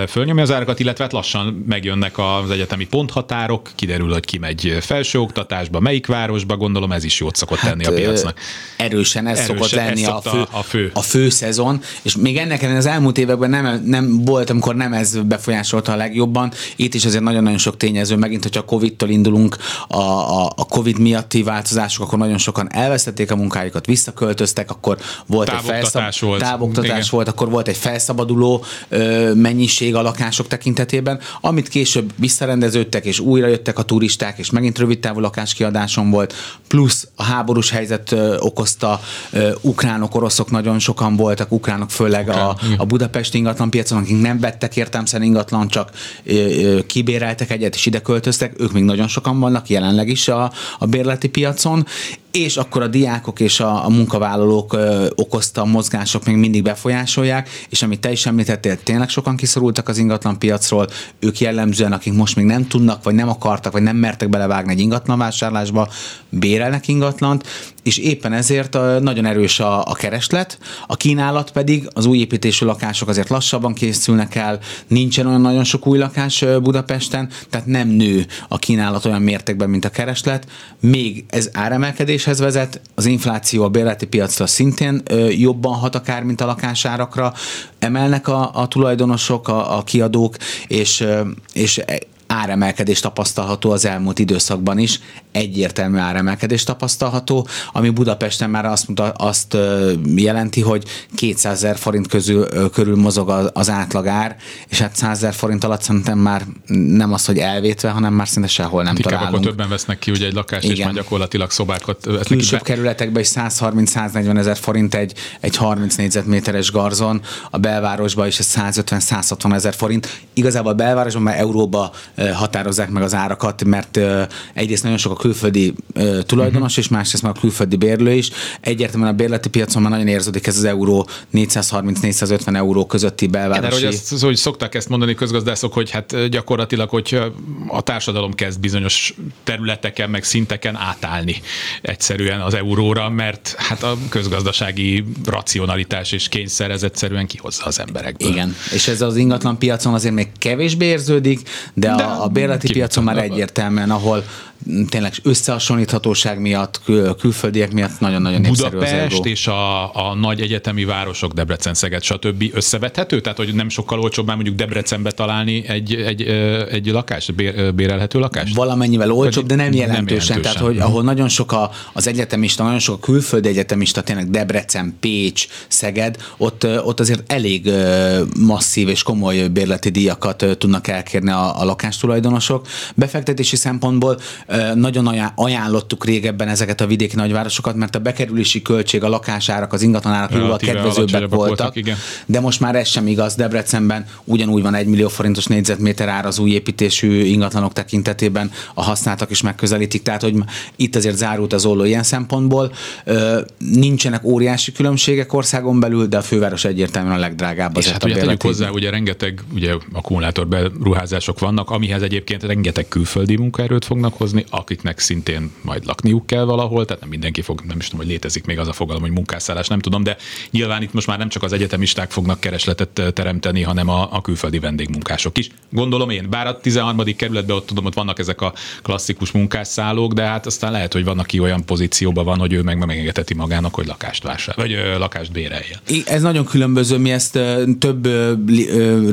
fölnyomja az árakat, illetve hát lassan megjönnek az egyetemi ponthatárok, kiderül, hogy ki megy felsőoktatásba, melyik városba, gondolom ez is jót szokott tenni a piacnak. Erősen ez szokott lenni a fő szezon, és még ennek az elmúlt években nem volt, amikor nem ez befolyásolta a legjobban. Itt is azért nagyon-nagyon sok tényező, megint, hogyha a Covid-től indulunk, a Covid miatti változások, akkor nagyon sokan elvesztették a munkájukat, visszaköltöztek, akkor volt távoktatás volt, akkor volt egy felszabaduló mennyiség a lakások tekintetében, amit később visszarendeződtek, és újra jöttek a turisták, és megint rövidtávú lakáskiadáson volt, plusz a háborús helyzet okozta, ukránok, oroszok nagyon sokan voltak, ukránok főleg a budapesti ingatlanpiacon, akik nem vettek értelemszerűen ingatlan, csak kibéreltek egyet, és ide költöztek, ők még nagyon sokan vannak jelenleg is a bérleti piacon, és akkor a diákok és a munkavállalók okozta mozgások még mindig befolyásolják, és amit te is említettél, tényleg sokan kiszorultak az ingatlan piacról, ők jellemzően, akik most még nem tudnak, vagy nem akartak, vagy nem mertek belevágni egy ingatlanvásárlásba, bérelnek ingatlant, és éppen ezért nagyon erős a kereslet, a kínálat pedig, az új építésű lakások azért lassabban készülnek el, nincsen olyan nagyon sok új lakás Budapesten, tehát nem nő a kínálat olyan mértékben, mint a kereslet, még ez áremelkedéshez vezet, az infláció a bérleti piacra szintén jobban hat akár, mint a lakásárakra, emelnek a tulajdonosok, a kiadók, és áremelkedés tapasztalható az elmúlt időszakban is, egyértelmű áremelkedés tapasztalható, ami Budapesten már azt jelenti, hogy 200 000 forint körül mozog az átlagár, és hát 100 000 forint alatt szerintem már nem az, hogy elvétve, hanem már szinte sehol nem találunk. Akkor többen vesznek ki ugye egy lakást, igen, és már gyakorlatilag szobákat. Külsőbb kerületekben is 130-140 000 forint egy 30 négyzetméteres garzon, a belvárosban is 150-160 000 forint. Igazából a belvárosban már euróba határozzák meg az árakat, mert egyrészt nagyon sok a külföldi tulajdonos, és másrészt már a külföldi bérlő is. Egyértelműen a bérleti piacon már nagyon érződik ez az euró, 430-450 euró közötti belvárosi. De hogy szokták ezt mondani közgazdászok, hogy hát gyakorlatilag, hogy a társadalom kezd bizonyos területeken, meg szinteken átállni egyszerűen az euróra, mert hát a közgazdasági racionalitás és kényszer ez egyszerűen kihozza az emberekből. Igen, és ez az ingatlan piacon azért még kevésbé érződik, de a bérleti piacon már egyértelműen, ahol tényleg összehasonlíthatóság miatt, külföldiek miatt nagyon-nagyon népszerű az euró. Budapest és a nagy egyetemi városok, Debrecen, Szeged, stb. Összevethető? Tehát, hogy nem sokkal olcsóbb már mondjuk Debrecenbe találni egy lakást, bérelhető lakást? Valamennyivel olcsóbb, de nem jelentősen. Tehát, hogy ahol nagyon sok az egyetemista, nagyon sok a külföldi egyetemista, tényleg Debrecen, Pécs, Szeged, ott azért elég masszív és komoly bérleti díjakat tudnak elkérni a lakás más tulajdonosok. Befektetési szempontból nagyon ajánlottuk régebben ezeket a vidéki nagyvárosokat, mert a bekerülési költség, a lakásárak, az ingatlanárak jóval kedvezőbbek voltak. De most már ez sem igaz. Debrecenben ugyanúgy van 1 millió forintos négyzetméter ár az új építésű ingatlanok tekintetében, a használtak is megközelítik. Tehát, hogy itt azért zárult az olló ilyen szempontból. Nincsenek óriási különbségek országon belül, de a főváros egyértelműen a legdrágább. És hát ugye tegyük hozzá, ugye rengeteg akkumulátorberuházások vannak, amihez egyébként rengeteg külföldi munkaerőt fognak hozni, akiknek szintén majd lakniuk kell valahol, tehát nem mindenki fog, nem is tudom, hogy létezik még az a fogalom, hogy munkásszállás, nem tudom, de nyilván itt most már nem csak az egyetemisták fognak keresletet teremteni, hanem a külföldi vendégmunkások is. Gondolom én, bár a 13. kerületben ott tudom, ott vannak ezek a klasszikus munkásszállók, de hát aztán lehet, hogy van, aki olyan pozícióban van, hogy ő meg megengedheti magának, hogy lakást vásárol, vagy lakást béreljen. Ez nagyon különböző, mi ezt több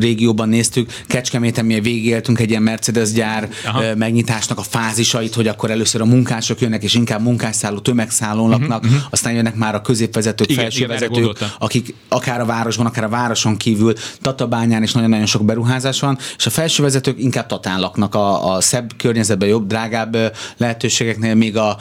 régióban néztük, Kecskeméten mi végigéltünk egy ilyen Mercedes gyár megnyitásnak a fázisait, hogy akkor először a munkások jönnek, és inkább munkásszálló, tömegszállón laknak, aztán jönnek már a középvezetők, felsővezetők, akik akár a városban, akár a városon kívül, Tatabányán is nagyon-nagyon sok beruházás van, és a felsővezetők inkább Tatán laknak, a szebb környezetben, jobb, drágább lehetőségeknél, még a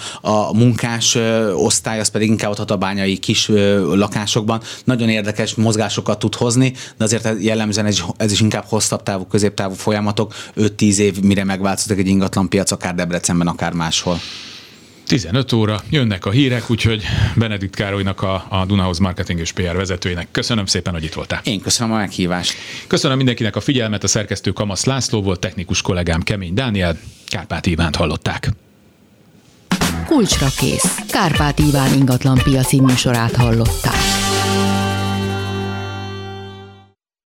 munkás osztály az pedig inkább a tatabányai kis lakásokban. Nagyon érdekes mozgásokat tud hozni, de azért jellemzően ez is inkább hosszabb távú, középtávú folyamatok, 5-10 év, mire megváltozik egy ingatlanpiac, akár Debrecenben, akár máshol. 15 óra, jönnek a hírek, úgyhogy Benedikt Károlynak, a Duna House marketing és PR vezetőjének köszönöm szépen, hogy itt voltál. Én köszönöm a meghívást. Köszönöm mindenkinek a figyelmet, a szerkesztő Kamasz László volt, technikus kollégám Kemény Dániel, Kárpáti Ivánt hallották. Kulcsra kész. Kárpáti Iván ingatlan piaci műsorát hallották.